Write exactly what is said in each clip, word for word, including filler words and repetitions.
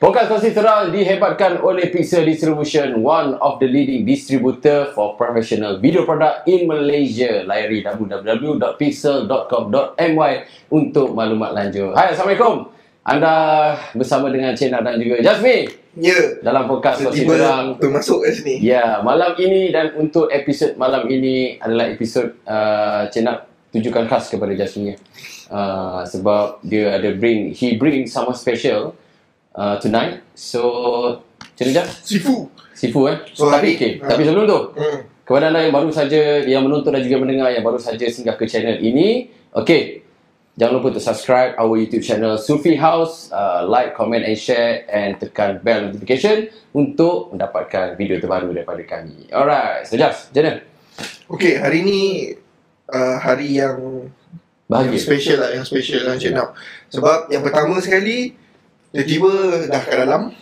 Podcast Kongsi Terang dihebatkan oleh Pixel Distribution, one of the leading distributor for professional video product in Malaysia. Layari w w w dot pixel dot com dot m y untuk maklumat lanjut. Hai, Assalamualaikum. Anda bersama dengan Ciknap dan juga Jasmi. Ya. Yeah. Dalam podcast Kongsi Terang. Tiba-tiba masuk kat sini. Ya, yeah, malam ini dan untuk episod malam ini adalah episod uh, Ciknap tujukan khas kepada Jasmi. Uh, sebab dia ada bring, he bring sama special. Uh, tonight. So, cerita Sifu. Sifu eh. So, tapi okay. Uh. Tapi sebelum tu, uh. kepada anda yang baru saja yang menonton dan juga mendengar yang baru saja singgah ke channel ini, okay, jangan lupa untuk subscribe our YouTube channel Sufi House, uh, like, comment and share and tekan bell notification untuk mendapatkan video terbaru daripada kami. Alright, so Jas, macam mana? Okay, hari ni uh, hari yang bahagia. Yang special lah, yang special lah macam yeah. Sebab yang pertama sekali tiba-tiba dah ke dalam.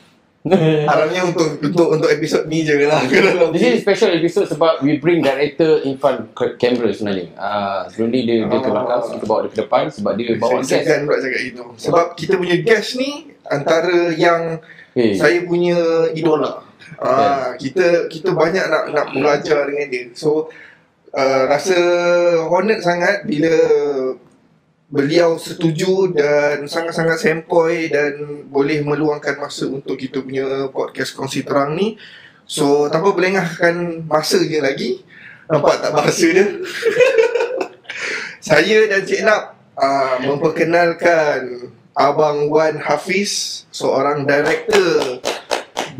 Harapnya untuk untuk untuk episod ni je lah ke dalam. This is special episode sebab we bring director in front camera sebenarnya. uh, Sebelum ni dia, dia oh. ke belakang, kita bawa dia ke depan sebab dia bawa guest. Saya nak cakap itu sebab kita punya guest ni antara yang hey. saya punya idola. uh, Kita kita banyak nak nak belajar dengan dia. So uh, rasa honored sangat bila beliau setuju dan sangat-sangat sempoi dan boleh meluangkan masa untuk kita punya podcast Kongsi Terang ni. So, tanpa melengahkan masa je lagi, nampak tak bahasa dia? Saya dan Ciknap uh, memperkenalkan Abang Wan Hafiz, seorang director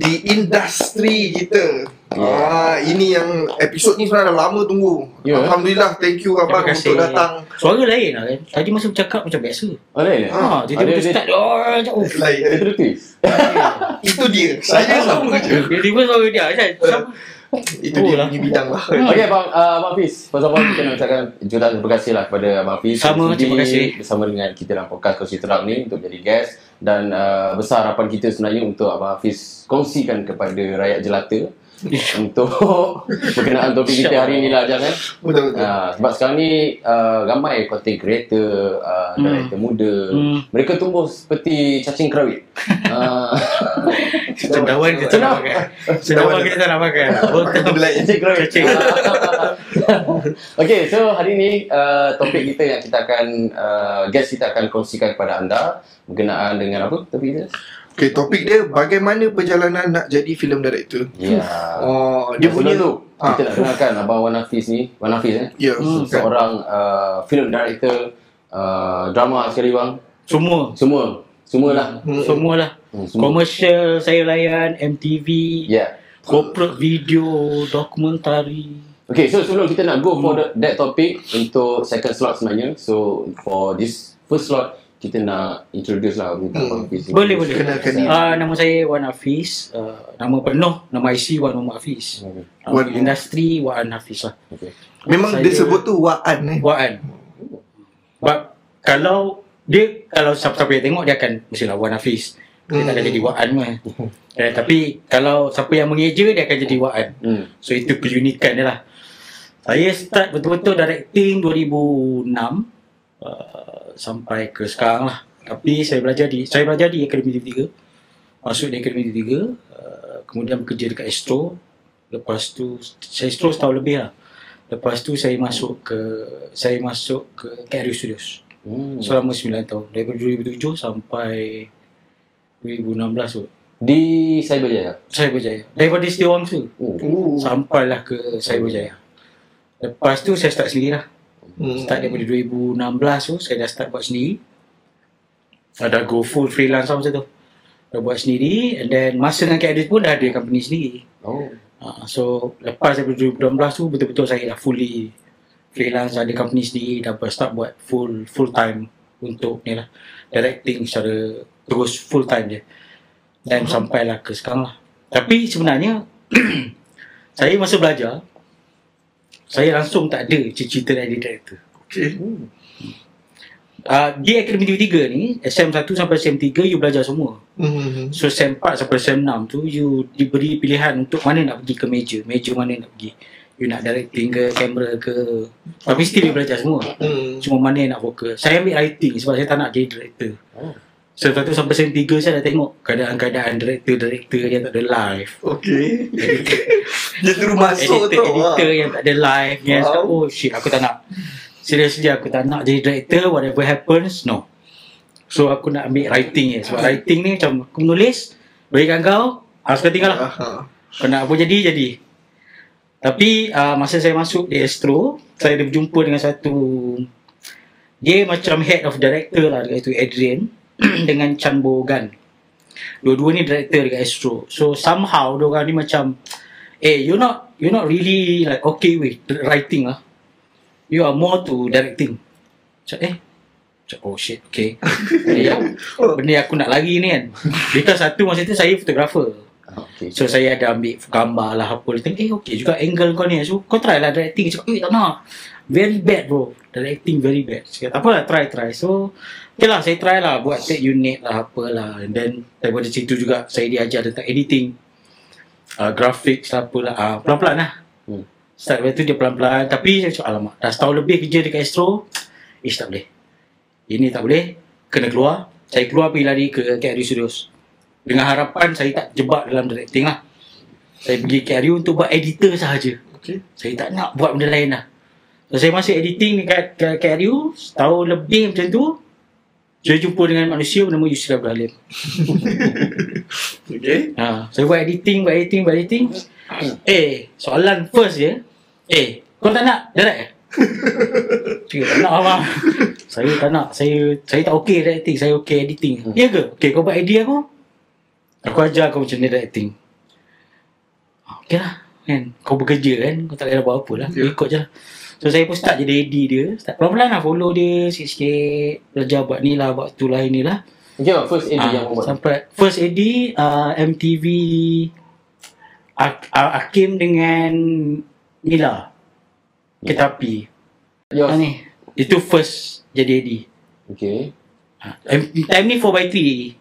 di industri kita. Ah, ini yang episod ni sebenarnya dah lama tunggu. Yeah. Alhamdulillah, thank you abang untuk datang. Suara lain lah kan? Tadi masa bercakap macam biasa. Oh, lain lah? Ha, dia tiba-tiba start. Oh, lain. Itu dia. Saya sama je. Dia tiba suara dia. Itu dia punya bidang lah. Okay, Abang Hafiz. Pertama-tama kita nak ucapkan jutaan terima kasih lah kepada Abang Hafiz. Sama, terima kasih. Bersama dengan kita dalam podcast Kongsi Terang ni untuk jadi guest. Dan besar harapan kita sebenarnya untuk Abang Hafiz kongsikan kepada rakyat jelata untuk berkenaan topik kita hari ni lah jangan. Betul-betul. Uh, sebab sekarang ni uh, ramai content creator, uh, mm. director muda, mm. mereka tumbuh seperti cacing kerawit. Cendawan kita tak nak pakai. Cendawan kita tak nak pakai. Cacing kerawit. Okay, so hari ni uh, topik kita yang kita akan, uh, guest kita akan kongsikan kepada anda berkenaan dengan apa topik kita? Okay, topik dia bagaimana perjalanan nak jadi filem director. Ya. Yeah. Oh, dia punya tu. Ha. Kita nak kenalkan Abang Wan Hafiz ni. Wan Hafiz eh. Yeah, hmm. Seorang uh, filem director, uh, drama sekali bang. Semua. Semua. Semualah. Hmm. Semualah. Hmm. Semua. Commercial saya layan, M T V. Yeah. Corporate video, dokumentari. Okay, so sebelum kita nak go hmm. for the, that topic untuk second slot sebenarnya. So for this first slot kita nak introduce lah hmm. Abang Hafiz. Boleh, boleh. Uh, nama saya Wan Hafiz. Uh, nama penuh, nama I C Wan Muhammad Hafiz. Okay. Uh, Wan industri Wan Hafiz lah. Okay. Memang saya, dia sebut tu Wan eh. Wan. But kalau dia, kalau siapa-siapa yang tengok dia akan mestilah Wan Hafiz. Dia hmm. takkan jadi Wan lah. eh, tapi kalau siapa yang mengeja dia akan jadi Wan. Hmm. So itu keunikan dia lah. Saya start betul-betul directing dua ribu enam. Uh, sampai ke sekarang lah. Tapi saya belajar di saya belajar di Akademi Tiga, masuk di Akademi Tiga, uh, kemudian bekerja dekat Astro. Lepas tu saya Astro setahun lebih lah. Lepas tu saya masuk ke saya masuk ke K R U Studios hmm. selama sembilan tahun, daripada dua ribu tujuh sampai dua ribu enam belas tu. Di Cyberjaya. Cyberjaya. Daripada setiawang tu oh. sampailah ke Cyberjaya. Lepas tu saya start sendiri lah. Hmm. Start daripada dua ribu enam belas tu, saya dah start buat sendiri. Saya dah go full freelance lah masa tu. Dah buat sendiri, and then masa dengan K I U pun dah ada company sendiri. Oh. Uh, so, lepas daripada dua ribu enam belas tu, betul-betul saya dah fully freelance, ada company sendiri, dah start buat full full time untuk ni lah, directing secara terus full time je. Dan hmm. sampailah ke sekarang lah. Tapi sebenarnya, saya masa belajar, saya langsung tak ada cita-cita nak jadi director. Okay. Hmm. Uh, di Akademi Tiga ni, S M satu sampai S M tiga, you belajar semua. Mm-hmm. So, S M empat sampai S M enam tu, you diberi pilihan untuk mana nak pergi ke major. Major mana nak pergi. You nak directing ke, kamera ke. Tapi still you belajar semua. Mm. Cuma mana yang nak fokus. Saya ambil writing sebab saya tak nak jadi director. Oh. So lepas tu sampai sen tiga saya dah tengok keadaan-keadaan director-director yang tak ada live. Okay. Dia terus masuk editor, tu editor yang tak ada live, yang wow. Oh shit, aku tak nak. Seriously aku tak nak jadi director. Whatever happens, no. So aku nak ambil writing je. Sebab writing ni macam aku menulis, berikan kau, harus kau tinggal lah. Kau nak apa jadi, jadi. Tapi uh, masa saya masuk di Astro, saya ada berjumpa dengan satu, dia macam head of director lah, iaitu Adrian dengan Chanbogan. Dua-dua ni director dekat Astro. So somehow diorang ni macam, eh, you not you not really like okay with writing lah. You are more to directing. Macam eh macam, oh shit, okay. Ya, benda aku nak lari ni kan. Because satu masa tu saya fotografer, okay. So saya ada ambil gambar lah apa. Dia tengok, eh okay juga angle kau ni. So kau try lah directing. Cakap, eh tak nak, very bad bro, directing very bad. Saya kata, apalah, try-try. So okay lah, saya try lah buat set unit lah, apalah. And then daripada situ juga saya diajar tentang editing, uh, graphics lah, apalah, uh, pelan-pelan lah. hmm. Start dari tu dia pelan-pelan. Tapi saya cakap, alamak, dah setahun lebih kerja dekat Astro, ish tak boleh, ini tak boleh, kena keluar. Saya keluar pergi lari ke K R U Studios dengan harapan saya tak jebak dalam directing lah. Saya pergi K R U untuk buat editor sahaja, okay. Saya tak nak buat benda lain lah. So saya masih editing dekat K R U setahun lebih macam tu. Saya jumpa dengan manusia bernama Yusira Belalim. Okay. Ha, saya buat editing, buat editing, buat editing. Eh, soalan first je, eh, kau tak nak direct? Saya tak nak abang. Saya tak nak. Saya saya tak okey directing. Saya okey editing. Ya ke? Okey, kau buat idea aku, aku ajar kau macam ni directing. Okey lah kan. Kau bekerja kan, kau tak boleh buat apa lah, yeah. Ikut je lah. So saya pun start jadi A D dia, start pelan-pelan lah, follow dia sikit-sikit, belajar buat ni lah, buat tu lah, inilah. Ya, yeah, first A D uh, yang buat sampai first A D uh, M T V Ak- Akim dengan Mila, yeah. Kereta Api, yes. Ha, ni itu first jadi A D. Okay, ha, time ni four by three.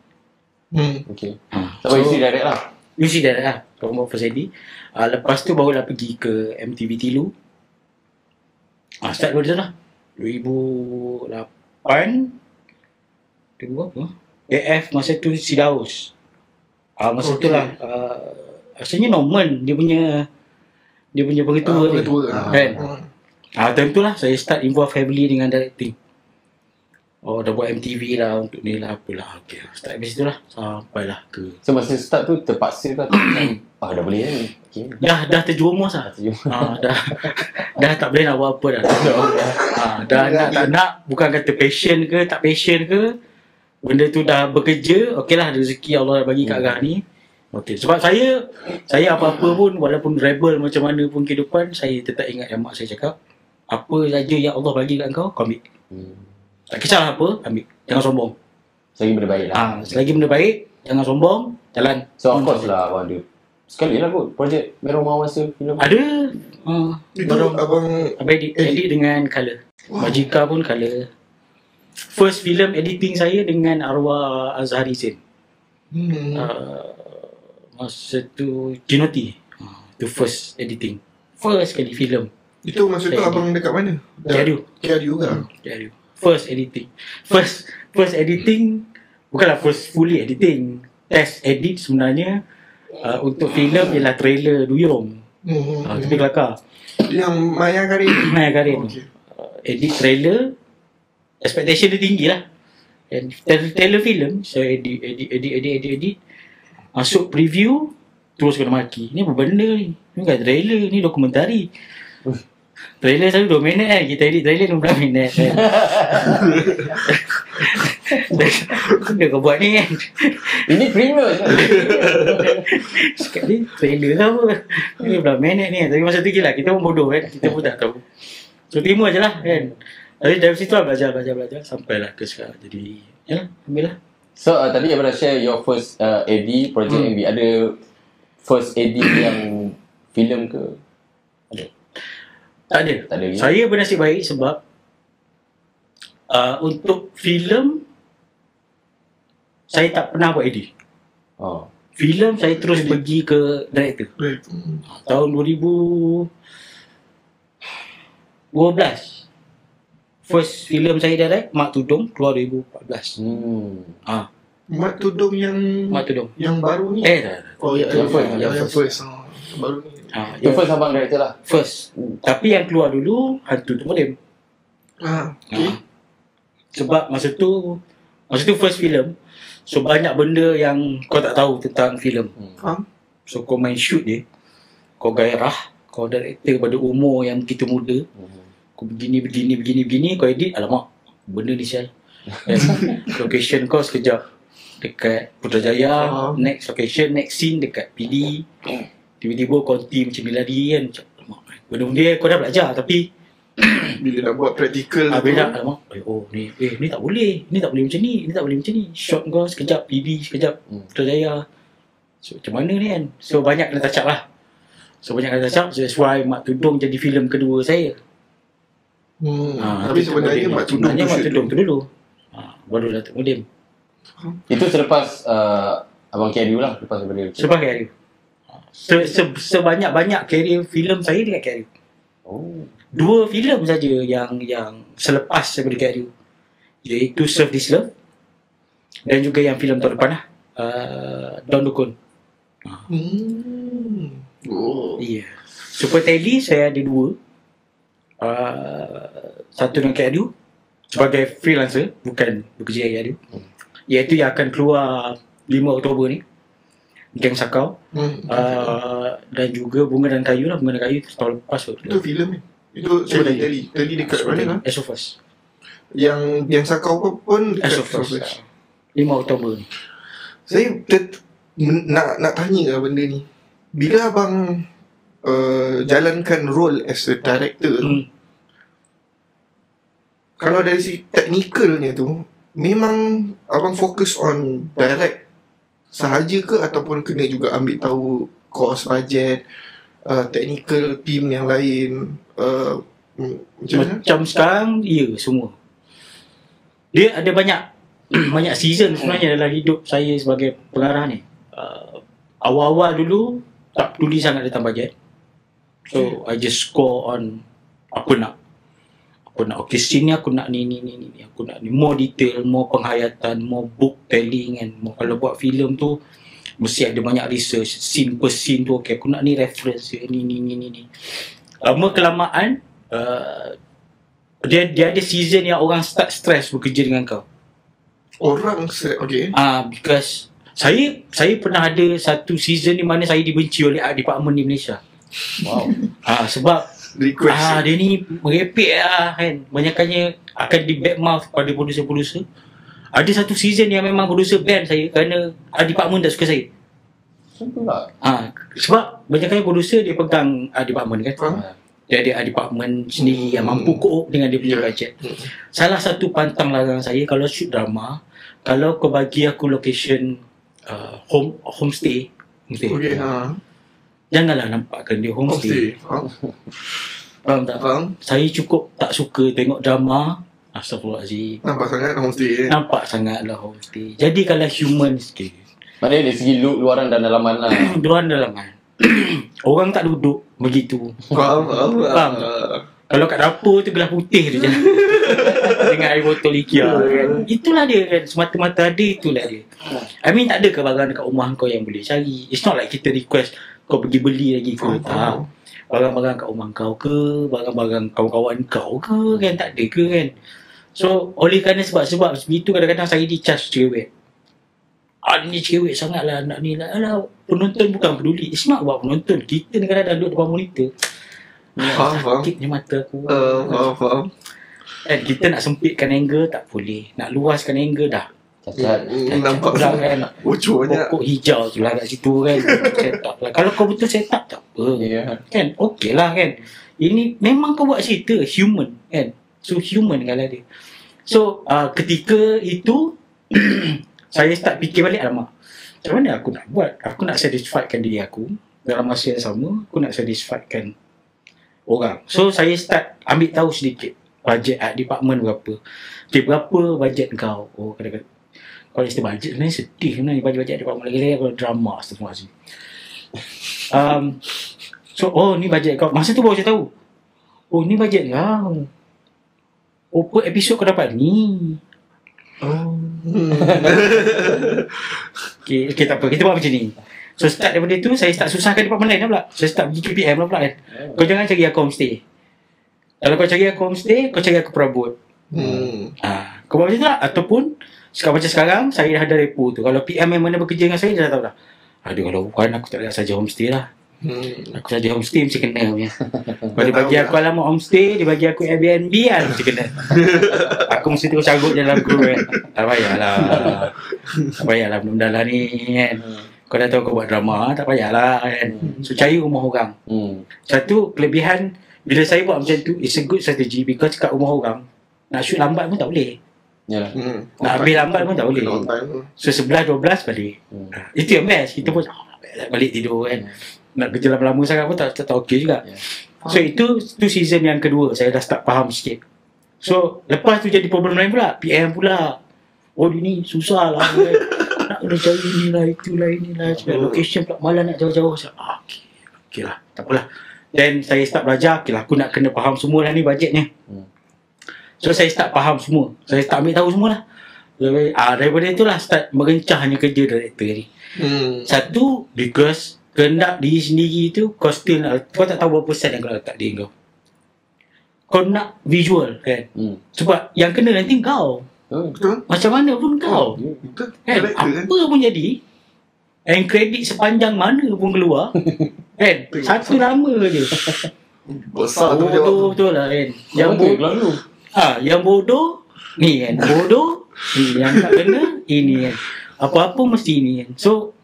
Hmm. Okay, ha. So U C direct lah, U C direct lah, kau buat first A D. uh, Lepas tu barulah pergi ke M T V Tilu. Ah, start daripada lah dua ribu lapan dua ribu apa? A F masa tu Sidaus. Ah, masa okay. tu lah uh, asalnya Norman dia punya dia punya pengetua, ah, pengetua dia. Ah. Kan? Ah, time tu lah saya start involve heavily dengan directing. Oh, dah buat M T V lah, untuk ni lah, apalah. Okay, start dari situ lah, sampailah ke. So masa start tu terpaksa lah. Ah, dah boleh ni, okay. Dah, dah terjumus lah. Ah, dah, dah tak boleh nak buat apa dah. Ah, dah nak tak nak, bukan kata passion ke tak passion ke, benda tu dah bekerja. Okay lah, rezeki Allah dah bagi kat Agah ni. Okay, sebab saya, saya apa-apa pun, walaupun rebel macam mana pun kehidupan, saya tetap ingat yang mak saya cakap, apa saja yang Allah bagi kat kau, kau ambil. hmm. Tak kisahlah apa, ambil. Jangan sombong. Selagi benda baik lah. Ha, selagi benda baik, jangan sombong, jalan. So, of course lah abang ada. Sekali lah kot, projek Merong Mawar masa film. Ada. Uh, itu barang, abang edit, edit dengan colour. Wow. Majika pun colour. First film editing saya dengan arwah Azhari Sin. Hmm. Uh, masa tu, Kinokuniya. Uh, itu first editing. First kali film. Itu masa tu abang dekat mana? K I U. K I U ke? K I U. First editing. First first editing, bukanlah first fully editing. Test edit sebenarnya uh, untuk filem ialah trailer Duyung. Mm-hmm. Uh, Tepi Kelakar. Yang Maya Karin. Maya Karin. Okay. Uh, edit trailer, expectation dia tinggi lah. And trailer filem, so edit, edit, edit, edit, edit, edit. Masuk preview, terus kena maki. Ni apa benda ni? Ni bukan trailer, ni dokumentari. Uh. Trailer selalu dua minit kan, kita edit trailer enam belas minit kan. Dah kau buat ni kan. Ini premier. Sekali trailer lah apa, enam belas minit ni. Tapi masa tu gila, kita pun bodoh kan, kita pun tak tahu. So terima je lah kan. Tapi dari situ lah belajar, belajar, belajar sampailah ke sekarang. Jadi ya lah, ambil lah. So uh, tadi abang dah share your first uh, A D, project hmm. A D. Ada first A D yang filem ke? Ada? Tak ada. Tak ada. Saya bernasib baik sebab uh, untuk filem saya tak pernah buat edit. Oh. Filem saya terus jadi, pergi ke director. Hmm. Tahun dua ribu dua belas first filem saya direct Mak Tudung, keluar dua ribu empat belas. Hmm. Ah. Mak Tudung yang Mak Tudung yang baru ni. Eh dah. Oh ya, yang first, yang first baru ni. Ha, yang first abang director lah. First. Tapi yang keluar dulu Hantu Tumodem. Ah, okey. Sebab masa tu masa tu first film. So banyak benda yang kau tak tahu tentang filem. Ha? So kau main shoot je. Kau gairah, kau director pada umur yang kita muda. Kau begini begini begini begini kau edit, alamak benda ni sial. Location kau sekejap dekat Putrajaya, uh-huh. next location, next scene dekat P D. Tiba-tiba konti macam ni lari kan. Benda-benda kau dah belajar tapi bila nak buat praktikal ah, bila nak alamak, oh ni eh ni tak boleh, ni tak boleh macam ni, ni tak boleh macam ni. Shot kau sekejap P D, sekejap Putrajaya. So macam mana ni kan? So banyak kena touch up lah. So banyak kena touch up, so that's why Mak Tudung jadi filem kedua saya. Hmm. Ha, tapi sebenarnya Mak Tudung tu Mak Tudung tu dulu. Ha, baru dah Tumodem. Hmm. Itu selepas uh, abang K R U lah, selepas daripada selepas K R U. Se, se, sebanyak-banyak career filem saya dekat K R U. Oh. Dua filem saja yang yang selepas daripada K R U. Iaitu Surf This Love dan juga yang filem tahun depan lah, uh, Don Dukun. Hmm. Oh. Ya. Yeah. Super Tally saya ada dua. Uh, satu dengan K I U sebagai freelancer, bukan bekerja dengan K I U, hmm. iaitu yang akan keluar lima Oktober ni, Geng Sakau, hmm. uh, dan juga Bunga dan Tayu lah. Bunga dan Tayu tahun lepas tu. Itu filem ni, itu sebenarnya Teli, Teli dekat mana lah? I S O Forest. Yang Geng Sakau pun dekat I S O Forest. lima Oktober ni. Saya ter- nak, nak tanya lah benda ni. Bila abang Uh, jalankan role as a director, hmm. kalau dari segi teknikalnya tu memang abang fokus on direct sahaja ke ataupun kena juga ambil tahu cost, budget, uh, technical team yang lain, uh, macam, macam sekarang? Ya, semua. Dia ada banyak banyak season sebenarnya dalam hidup saya sebagai pengarah ni. uh, awal-awal dulu tak peduli sangat tentang budget. So I just score on aku nak aku nak okay sini aku nak ni ni ni ni aku nak ni more detail, more penghayatan, more book telling and more. Kalau buat filem tu mesti ada banyak research scene per scene tu, okay aku nak ni reference ni ni ni ni ni. Lama kelamaan uh, dia dia ada season yang orang start stress bekerja dengan kau. Orang stress okay. Ah uh, because saya saya pernah ada satu season di mana saya dibenci oleh art department di Malaysia. Wow. Ha, sebab request ah dia ni merepek lah kan. Banyakannya akan di badmouth pada producer-producer. Ada satu season yang memang producer ban saya kerana art department tak suka saya. Contohlah. Ah sebab banyakannya producer dia pegang art department kan. Ha. Dia ada art department sendiri hmm. yang mampu co-op dengan dia punya budget. Hmm. Salah satu pantang larang saya kalau shoot drama, kalau kau bagi aku location uh, home homestay, homestay. Okey ha. Janganlah nampakkan dia homestay. Faham? Faham tak? Faham? Saya cukup tak suka tengok drama. Astagfirullahaladzim. Nampak sangat homestay eh? Nampak sangatlah homestay. Jadi kalau human sikit. Maknanya dari segi look luaran dan dalaman lah. Luaran dalaman. Orang tak duduk begitu. Faham? Faham? Faham? Kalau kat dapur tu gelas putih tu je. Dengan air botol Ikea kan. Itulah dia kan. Semata-mata ada itulah dia. I mean tak ada ke barang dekat rumah kau yang boleh cari. It's not like kita request kau pergi beli lagi ke, oh, tak. Barang-barang kat rumah kau ke, barang-barang kawan-kawan kau ke, kan tak ada ke kan. So, oleh kerana sebab-sebab itu kadang-kadang saya di-charge cewek. Ah, ni cewek sangatlah nak ni lah. Alah, penonton bukan peduli. It's not about penonton. Kita ni kadang-kadang duduk depan monitor. Faham, faham. Sakitnya mata aku. Uh, faham, faham. Dan kita nak sempitkan angle, tak boleh. Nak luaskan angle, dah. Dah nampak dah kan. Bocor banyak. Pokok hijau tu lah kat situ kan. Set up lah. Kalau kau betul set up tak apa. Yeah. Kan? Okey lah kan. Ini memang kau buat cerita human kan. So human kalau dia. So uh, ketika itu saya start fikir balik, alamak, macam mana aku nak buat? Aku nak satisfykan diri aku dalam masa yang sama. Aku nak satisfykan orang. So saya start ambil tahu sedikit bajet art department berapa. Okay, berapa bajet kau? Oh kadang-kadang kalau cerita bajet sebenarnya sedih sebenarnya bajet-bajet ada apa lagi-lagi kalau drama semua macam um, so oh ni bajet kau masa tu baru saya tahu oh ni bajet kau oh per episod kau dapat ni oh Hmm. Okay, okay, tak apa. Kita buat macam ni. So start daripada tu, saya start susahkan department lain lah pula. Saya start pergi K P M lah pula kan. Kau jangan cari aku homestay. Kalau kau cari aku homestay, kau cari aku perabot. Hmm. Ah, kau buat macam tu lah. Ataupun sekarang macam sekarang, saya dah ada repo tu. Kalau P M yang mana bekerja dengan saya, dia dah tahu dah. Aduh, kalau bukan aku tak boleh saja homestay lah. Hmm. Aku saja homestay mesti kena punya. Kalau dia bagi aku alamat homestay, dia bagi aku Airbnb kan, mesti kena. Aku mesti terus cabut je dalam aku kan. Tak payahlah. Tak payahlah benda-benda lah ni kan. Kau dah tahu kau buat drama, tak payahlah kan. Hmm. So cari rumah orang. Hmm. Satu kelebihan bila saya buat macam tu, it's a good strategy because kat rumah orang nak shoot lambat pun tak boleh. Yalah. Hmm. Nak ambil lambat pun tak boleh. So sebelas dua belas balik. Hmm. Itu yang best. Kita pun oh, balik tidur kan. Nak kerja lama-lama sangat pun tak tak, tak okey juga. Yeah. So itu tu season yang kedua saya dah start faham sikit. So lepas tu jadi problem lain pula, P M pula. Oh ni susah lah. Nak kena cari inilah, itulah, inilah. Oh. Location pula malah nak jauh-jauh. Saya, ah, okay. Okay lah, tak apalah. Then saya start belajar, okay lah, aku nak kena faham semua lah ni bajetnya. Hmm. So, saya start faham semua. Saya start ambil tahu semua lah. Ah, daripada itu lah, start merencahnya kerja director ni. Hmm. Satu, because kehendak diri sendiri tu, kau still nak, kau tak tahu berapa persen yang kau nak letak diri kau. Kau nak visual kan. Hmm. Sebab yang kena nanti kau. Oh, betul. Macam mana pun kau. Oh, betul. Kan? Apa pun jadi, and kredit sepanjang mana pun keluar, kan? Satu nama je. Besar tu jawab. Betul lah kan. Yang bodoh, ha, yang bodoh ni kan. Bodoh ni, yang tak kena ini kan. Apa-apa mesti ini kan. So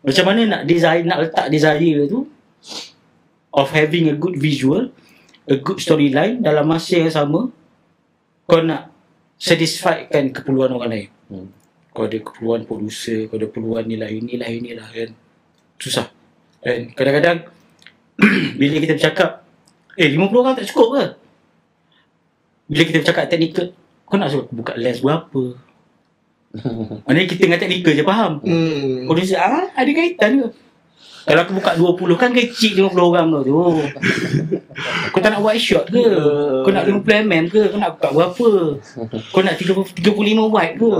macam mana nak desire, nak letak desire tu of having a good visual, a good storyline dalam masa yang sama kau nak satisfiedkan keperluan orang lain. Hmm. Kau ada keperluan producer, kau ada keperluan inilah, inilah, inilah kan. Susah. Dan kadang-kadang bila kita bercakap, eh lima puluh orang tak cukup ke? Bila kita bercakap teknikal, kau nak suruh buka lens berapa? Maknanya kita dengan teknikal je faham. Hmm. Producer, ah ada kaitan ke? Kalau aku buka dua puluh kan kecil lima puluh orang tu. Oh. Kau tak nak buat shot ke? Kau nak lima puluh milimeter ke? Kau nak buka berapa? Kau nak tiga puluh, tiga puluh lima watt ke?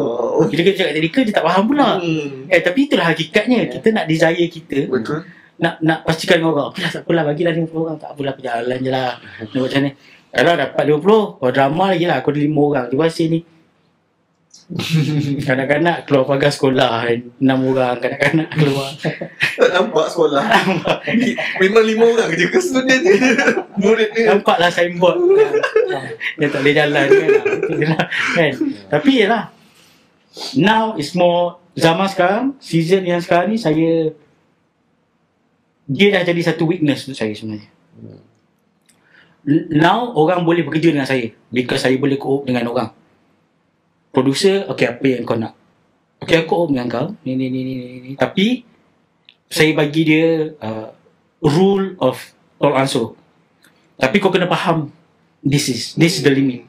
Bila kita cakap tadi ke, dia tak faham pula. Hmm. Eh, tapi itulah hakikatnya. Kita nak desire kita. Betul. Nak nak pastikan orang. Okeylah, tak apalah. Bagilah lima puluh orang. Tak apalah, perjalanan je lah. Nak buat macam ni. Kalau dapat dua puluh, kalau drama lagi lah. Kau ada lima orang. Terima kasih ni. Kanak-kanak keluar pagar sekolah enam orang, kanak-kanak keluar tak nampak sekolah. Memang lima orang kerja ke student ni. Murid ni nampaklah signboard yang tak boleh jalan kan, lah. Kan? Tapi yelah, now is more zaman sekarang, season yang sekarang ni saya, dia dah jadi satu weakness untuk saya sebenarnya. Now orang boleh bekerja dengan saya because saya boleh co-op dengan orang. Producer, okay apa yang kau nak? Okay aku om dengan kau, ni ni ni ni ni. Tapi saya bagi dia uh, rule of all answer. Tapi kau kena faham, this is this is the limit.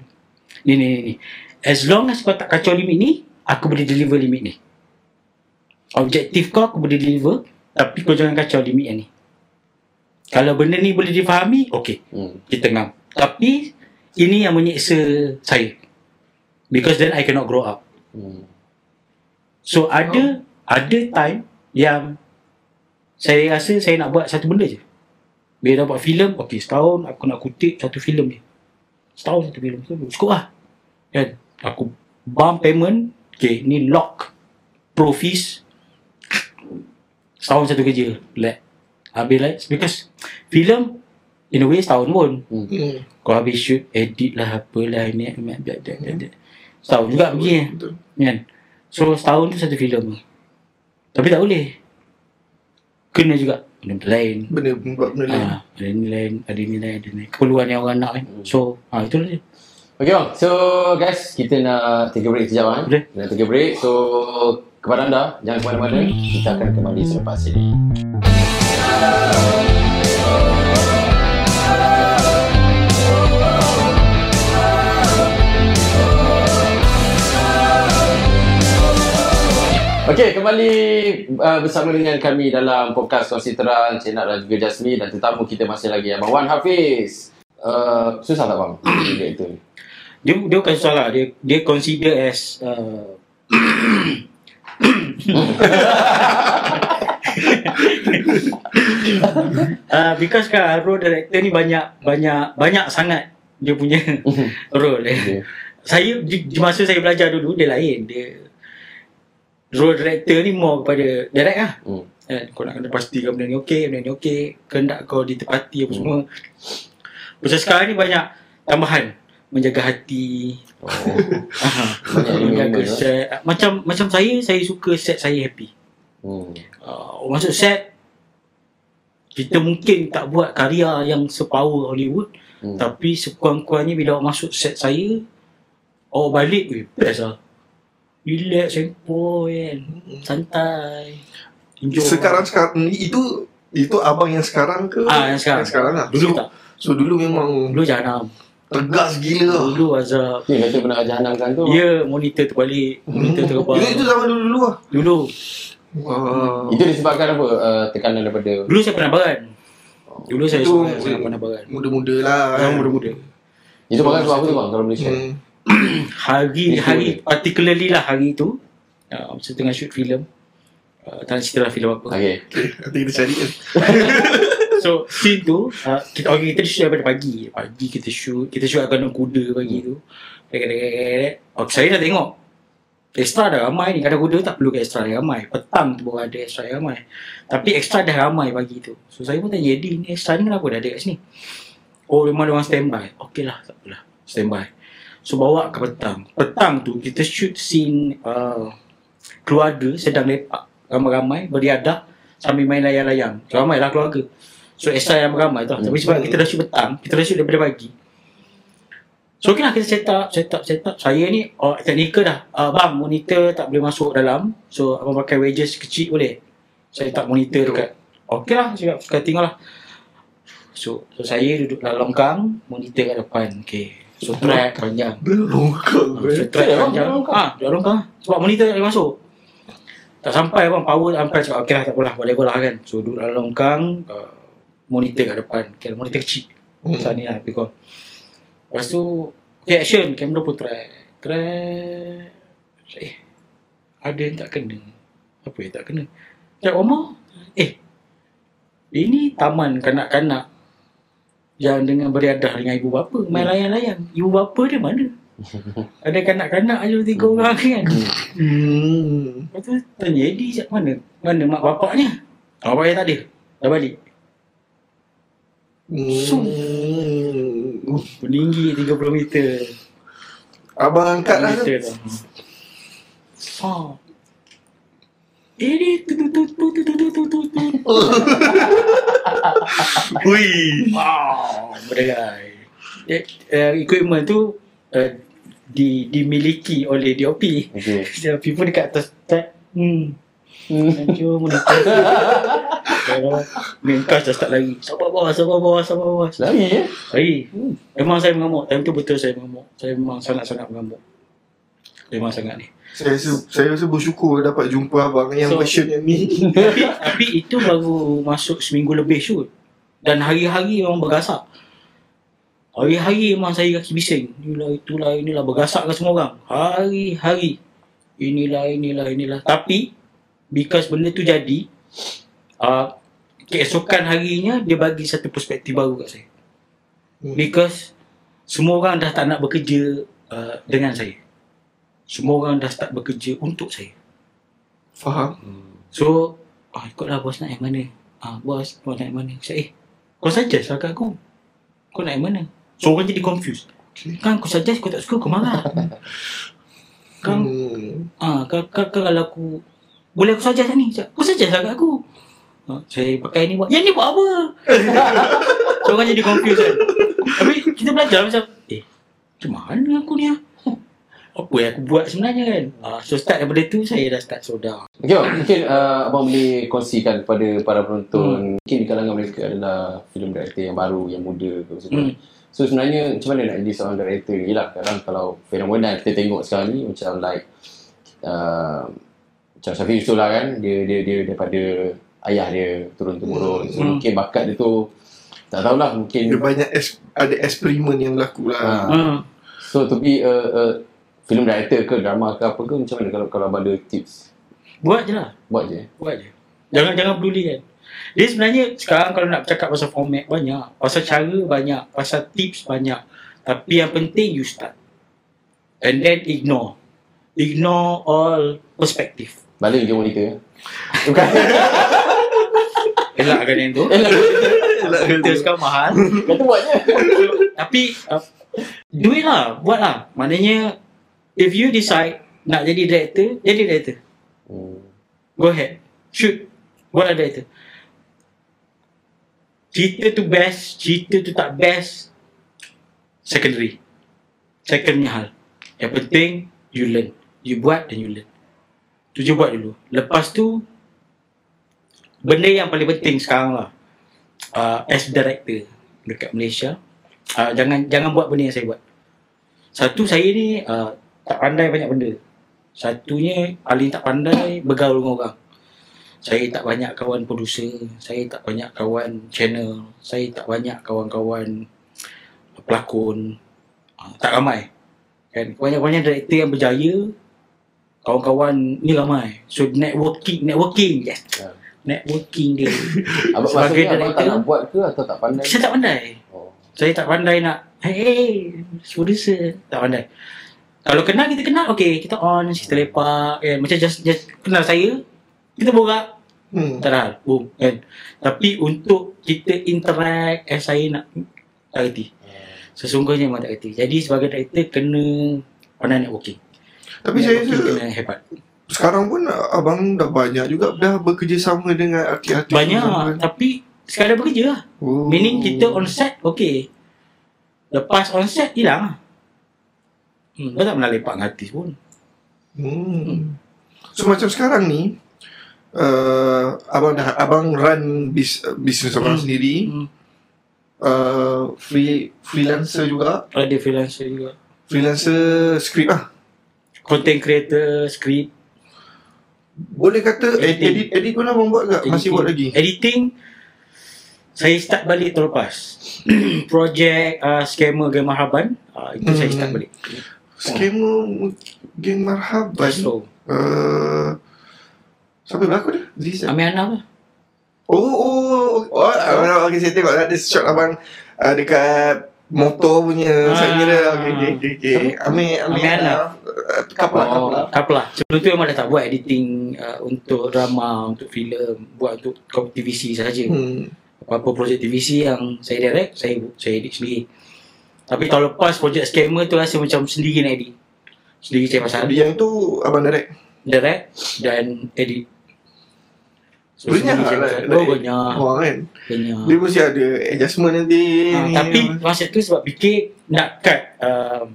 Ni ni ni. As long as kau tak kacau limit ni, aku boleh deliver limit ni. Objektif kau aku boleh deliver, tapi kau jangan kacau limit yang ni. Kalau benda ni boleh difahami, okay, hmm. kita ngam. Tapi ini yang menyiksa saya. Because then I cannot grow up. Hmm. So ada ada time yang saya rasa saya nak buat satu benda je. Bila dah buat filem, okay setahun aku nak kutip satu filem je. Setahun satu filem tu cukup lah. Kan? Aku bump payment, okay ni lock pro fees. Setahun satu kerja. Let. Habis lah. Because filem in a way setahun pun. Hmm. Hmm. Kau habis shoot, edit lah apalah ni. Hmm. Setahun juga pergi kan. So setahun tu satu filem. Tapi tak boleh. Kena juga benda lain. Benda buat benda lain. Ha, ada ni lain, ada ni lain, ada ni. Keperluan yang orang nak kan. So, ha itulah dia. Okay bang. So guys, kita nak take a break sekejap kan. Boleh. Kita nak take a break. So kepada anda, jangan ke mana-mana. Kita akan kembali selepas ini. Okey, kembali uh, bersama dengan kami dalam podcast Kongsi Terang, Ciknap dan juga Jasmi, dan tetamu kita masih lagi Abang Wan Hafiz. Uh, susah tak bang? Direktor ni. Dia dia bukan salah, dia dia consider as uh, uh, because K R U director ni banyak banyak banyak sangat dia punya role. Yeah. Saya di, di masa saya belajar dulu dia lain, dia role director ni more kepada direct lah. Mm. Eh, kau nak kena pastikan benda ni okey, benda ni okey, kehendak kau ditepati apa mm. semua. Pasal sekarang ni banyak tambahan menjaga hati. Oh. Aha, menjaga set. Macam macam saya, saya suka set saya happy. Hmm. Uh, maksud set, kita mungkin tak buat karya yang sepower Hollywood, hmm. tapi sekurang-kurangnya bila awak masuk set saya, awak balik, eh, best lah. Relax, sempoi, kan. Santai. Enjoy. Sekarang, sekarang, itu itu abang yang sekarang ke? Ah, yang sekarang. Yang sekarang lah. Dulu, so dulu memang... Dulu janam. Tegas gila lah. Dulu azab. Ni kata pernah ajar anak kan tu. Ya, yeah, monitor terbalik. Monitor terbalik. Itu, itu zaman dulu-dulu lah. Dulu. Wow. Itu disebabkan apa? Uh, tekanan daripada... Dulu saya pernah baran. Dulu saya itu, suka, saya pernah baran. Muda-muda lah. Ya, muda-muda. Itu baran sebab apa tu bang? Kalau boleh share. Hari, hari, particularly lah hari tu. Uh, saya tengah shoot filem. Uh, tak nak cerita lah filem apa. Okay. Nanti kita cari kan. So, scene tu, uh, kita, okay, kita shoot daripada pagi. Pagi kita shoot, kita shoot kandang kuda pagi tu. Okay, saya dah tengok. Extra dah ramai ni, kandang kuda tak perlu extra dah ramai. Petang tu baru ada extra dah ramai. Tapi extra dah ramai pagi tu. So, saya pun tanya, Eddie, ni extra ni kenapa dah ada kat sini? Oh, memang diorang stand by. Okay lah, tak apalah. Stand by. So, bawa ke petang. Petang tu, kita shoot scene uh, keluarga sedang lepak. Ramai-ramai, beriadah sambil main layang-layang. Ramai lah keluarga. So extra yang ramai tau. Tapi sebab kita dah shoot petang, kita dah shoot daripada pagi. So okey lah, kita set up, set up, set up. Saya ni oh, teknikal dah. uh, Bang, monitor tak boleh masuk dalam. So abang pakai wedges kecil boleh? Saya tak monitor dekat. Okey lah, saya cakap tengok lah. So, so saya duduk dalam longkang, monitor kat depan. Okey. So track panjang. Longkang. So track panjang. Ah, duduk longkang. Sebab monitor tak boleh masuk. Tak sampai bang, power sampai. Cakap okey lah, tak apalah, boleh golah kan. So duduk dalam longkang, uh, monitor kat depan, okay, monitor kecil macam ni lah, because lepas tu, okay, action, kamera pun try try eh, ada yang tak kena, apa yang tak kena, cakap Omar, eh ini taman kanak-kanak yang dengan beriadah dengan ibu bapa main layang-layang, ibu bapa dia mana? Ada kanak-kanak aja tiga orang kan. Hmm. Lepas tu tanya Eddie, cakap mana mana mak bapaknya, bapak dia tak ada, dah balik. So, uh, peninggi tiga puluh meter. Abang angkat lah tu. Fah. Ini tu tu tu tu tu tu tu tu. Ui. Wow, berderai. Eh, equipment tu uh, di dimiliki oleh D O P. Okay. D O P pun dekat atas tak. Hmm. Anjur monitor. Mengkas dah start lari. Sabar bawah, sabar bawah, sabar bawah. Lari ya? Lari. Hmm. Memang saya mengamuk. Time tu betul saya mengamuk. Saya memang sangat-sangat mengamuk. Memang sangat ni. Saya rasa, saya rasa bersyukur dapat jumpa abang yang so, version yang ni. Tapi, tapi itu baru masuk seminggu lebih shoot. Dan hari-hari memang bergasak. Hari-hari memang saya kaki bising. Inilah, itulah, inilah. Bergasak ke semua orang. Hari-hari. Inilah, inilah, inilah. Tapi, because benda tu jadi, Uh, keesokan harinya dia bagi satu perspektif baru kat saya. Hmm. Because semua orang dah tak nak bekerja uh, dengan saya. Semua orang dah start bekerja untuk saya. Faham? Hmm. So, ah, ikutlah bos nak yang mana. Ah, bos, bos nak yang mana. Saya, eh, kau suggest lah kat aku. Kau nak yang mana? So, orang jadi confused. Okay. Kan kau suggest, kau tak suka, kau marah. Kan, hmm. ah, kan, kan, kan kalau aku, boleh aku suggest lah ni? Kau suggest lah kat aku. Ha, saya pakai ni buat, yang ni buat apa? So orang jadi confused kan. Tapi kita belajar macam, eh, macam mana aku ni lah? Apa yang aku buat sebenarnya kan? Uh, so start daripada tu, saya dah start soda. Okay, mungkin uh, abang boleh kongsikan kepada para penonton. Hmm. Mungkin di kalangan mereka adalah filem director yang baru, yang muda ke sebagainya. Hmm. So sebenarnya macam mana nak jadi seorang director? Yelah, kadang kalau fenomena kita tengok sekarang ni macam like uh, macam Syafir Yusuf lah kan? Dia, dia, dia daripada ayah dia turun-temurun. So, hmm. mungkin bakat dia tu tak tahulah, mungkin dia banyak es, ada eksperimen yang berlaku lah. Ha. Hmm. So tapi uh, uh, film director ke drama ke apa ke, macam mana kalau kalau ada tips? Buat je lah. Buat je. Buat je. Jangan jangan peduli kan. Jadi sebenarnya sekarang kalau nak cakap pasal format banyak, pasal cara banyak, pasal tips banyak. Tapi yang penting you start. And then ignore. Ignore all perspective. Balik je monitor. Bukan. Elakkan yang tu. Elakkan tu. Sekarang mahal. Kau tu buat je. Tapi uh, duit lah. Buat lah. Maknanya if you decide nak jadi director, jadi director. Hmm. Go ahead. Shoot. Buatlah director. Cerita tu best, cerita tu tak best, secondary. Secondnya hal. Yang penting, you learn. You buat dan you learn. Tu je buat dulu. Lepas tu, benda yang paling penting sekarang lah, uh, as director dekat Malaysia, uh, jangan jangan buat benda yang saya buat. Satu, saya ni uh, tak pandai banyak benda. Satunya, paling tak pandai bergaul dengan orang. Saya tak banyak kawan producer, saya tak banyak kawan channel, saya tak banyak kawan-kawan pelakon, ha, tak ramai kan. Banyak-banyak director yang berjaya, kawan-kawan ni ramai. So networking, networking yes. Yeah. Networking dia. Abang sebagai director, tak nak buat ke atau tak pandai? Saya tak pandai. Oh. Saya tak pandai nak, hey, producer, tak pandai. Kalau kenal kita kenal, okay, kita on, kita lepak kan. Macam just, just kenal saya, kita borak, hmm. tak ada boom kan. Tapi untuk kita interact, eh saya nak, tak kerti. Sesungguhnya memang tak kerti. Jadi sebagai director kena pandai networking. Tapi saya kena hebat. Sekarang pun abang dah banyak juga dah bekerjasama dengan artis-artis. Banyak, tapi sekadar bekerja lah. Oh. Meaning kita on set, okay. Lepas on set, hilang lah. Hmm, tak pernah lepak dengan artis pun. Hmm. Hmm. So macam sekarang ni, Uh, abang dah abang run bis, uh, bisnes abang hmm. sendiri, hmm. Uh, free freelancer juga. Ada freelancer juga. Freelancer skrip ah. Content creator skrip. Boleh kata editing. edit edit pun abang buat tak? Masih buat lagi. Editing saya start balik tahun lepas. Projek uh, Scammer Game Marhaban, uh, itu hmm. saya start balik. Scammer oh. Game Marhaban. Astro. Uh, Siapa berlaku dia? Zizan? Amir Anam lah. Oh, oh, oh, oh. Okay, saya tengok ada shot abang uh, dekat motor punya. Ah. Saya kira, okay, okay, okay, okay. Amir Anam. Kaplah, oh, kaplah. Kaplah. Sebelum tu memang dah tak buat editing uh, untuk drama, untuk filem, buat untuk T V C sahaja. Hmm. Apa-apa projek T V C yang saya direct, saya saya edit sendiri. Tapi tahun lepas projek Scammer tu rasa macam sendiri nak edit. Sendiri saya pasal. Yang tu abang direct? Direct dan edit. So, banyak lah. Oh, banyak. Oh, kan? Banyak. Dia mesti ada adjustment nanti. Ha, ni, tapi apa. Masa tu sebab fikir nak cut uh,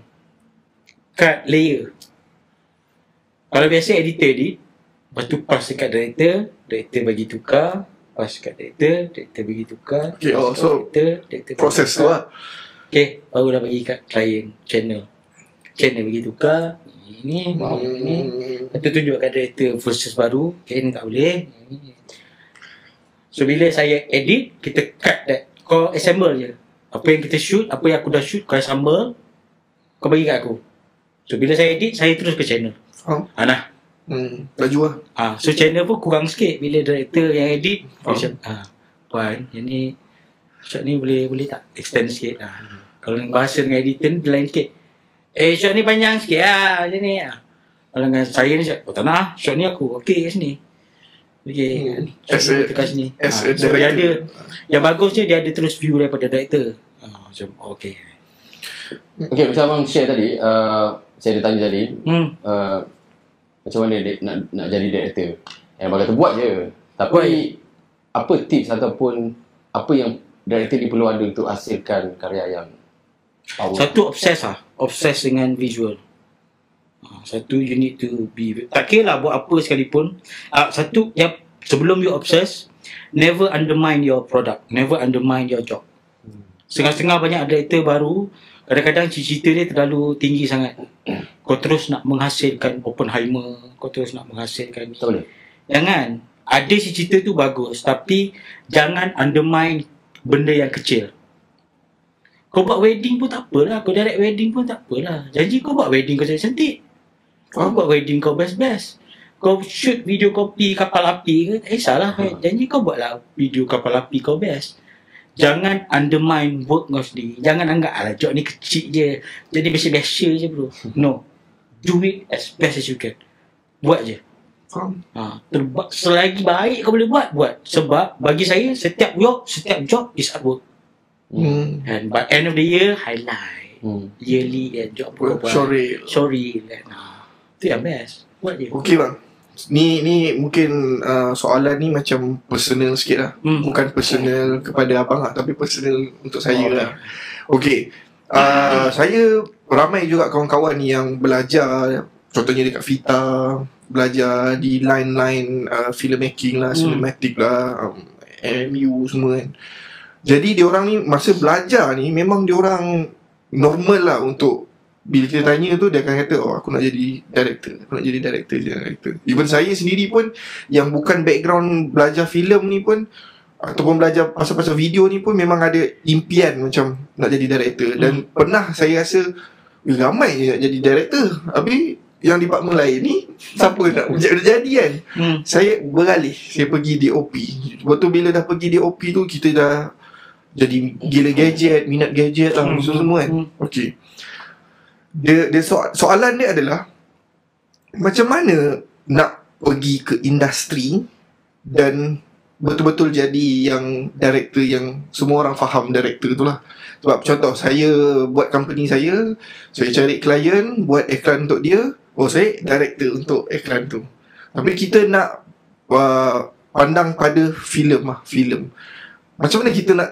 cut layer. Kalau biasa editor edit, lepas tu pass dekat director, director bagi tukar, pass dekat director, director bagi tukar. Okay, oh, so director, director proses tu lah. Okay, baru dah bagi kat client, channel. Channel bagi tukar. Ini, wow. Ini, lepas tu tunjuk kat director versus baru, okay, ni tak boleh. So bila saya edit, kita cut that, kau assemble je. Apa yang kita shoot, apa yang aku dah shoot, kau assemble, kau bagi kat aku. So bila saya edit, saya terus ke channel. Oh. Ha, nah. Hmm, baju lah. Ha, so channel pun kurang sikit bila director yang edit. Oh. Macam, ha, puan, yang ni, shot ni boleh boleh tak extend sikit? Ha. Kalau bahasa dengan editor ni, lain sikit. Eh, shot ni panjang sikit lah, macam ni lah. Kalau dengan saya ni, oh tak nak, shot ni aku, okey kat sini. Okey, hmm. shot ni kita kat sini. Ha, so dia ada, yang bagusnya dia ada terus view daripada director. Ha, macam, okey. Okey, macam abang share tadi, uh, saya ada tanya tadi, hmm. uh, macam mana dia, nak, nak jadi director. Yang abang kata, buat je. Tapi, buat apa tips ataupun apa yang director ni perlu ada untuk hasilkan karya yang power? Satu, obses lah. Obses dengan visual. Satu, you need to be, tak kira lah buat apa sekalipun. uh, Satu, yang sebelum you obses, never undermine your product, never undermine your job. Setengah-setengah banyak director baru, kadang-kadang cerita dia terlalu tinggi sangat. Kau terus nak menghasilkan Oppenheimer, kau terus nak menghasilkan tak boleh. Jangan. Ada cerita tu bagus, tapi jangan undermine benda yang kecil. Kau buat wedding pun tak apalah. Kau direct wedding pun tak apalah. Janji kau buat wedding kau cantik-cantik. Kau huh? buat wedding kau best-best. Kau shoot video kopi kapal api ke, tak kisahlah. huh. Janji kau buatlah video kapal api kau best. Jangan undermine work kau sendiri. Jangan anggap alah job ni kecil je, jadi biasa-biasa je bro. No, do it as best as you can. Buat je. Faham? Ha, terba- selagi baik kau boleh buat, buat. Sebab bagi saya, setiap job, setiap job is hard work. Hmm. And by end of the year, highlight. Hmm. Yearly and job pun buat. Sorry. Sorry. Nah, itu yang best. Buat je. Okay bang. Ni ni mungkin uh, soalan ni macam personal sikit lah. Hmm. Bukan personal okay. kepada abang lah, tapi personal untuk saya oh, lah. Okay. okay. Uh, hmm. Saya ramai juga kawan-kawan yang belajar. Contohnya dekat Vita, belajar di line-line uh, filmmaking lah, hmm. cinematic lah, um, M M U semua kan. Jadi diorang ni masa belajar ni memang diorang normal lah untuk bila kita tanya tu dia akan kata, oh aku nak jadi director, aku nak jadi director, jadi director. Even saya sendiri pun yang bukan background belajar filem ni pun ataupun belajar pasal-pasal video ni pun memang ada impian macam nak jadi director. Dan hmm. pernah saya rasa ramai je nak jadi director, habis yang department lain ni siapa nak jadi kan. hmm. Saya beralih, saya pergi D O P. Lepas tu bila dah pergi D O P tu kita dah jadi gila gadget, minat gadget lah, hmm. semua kan. hmm. Okay. Dia, dia so, soalan dia adalah macam mana nak pergi ke industri dan betul-betul jadi yang director yang semua orang faham director tu lah. Sebab contoh saya buat company saya, saya cari klien, buat iklan untuk dia, oh saya director untuk iklan tu. Tapi kita nak uh, pandang pada filem lah, filem. Macam mana kita nak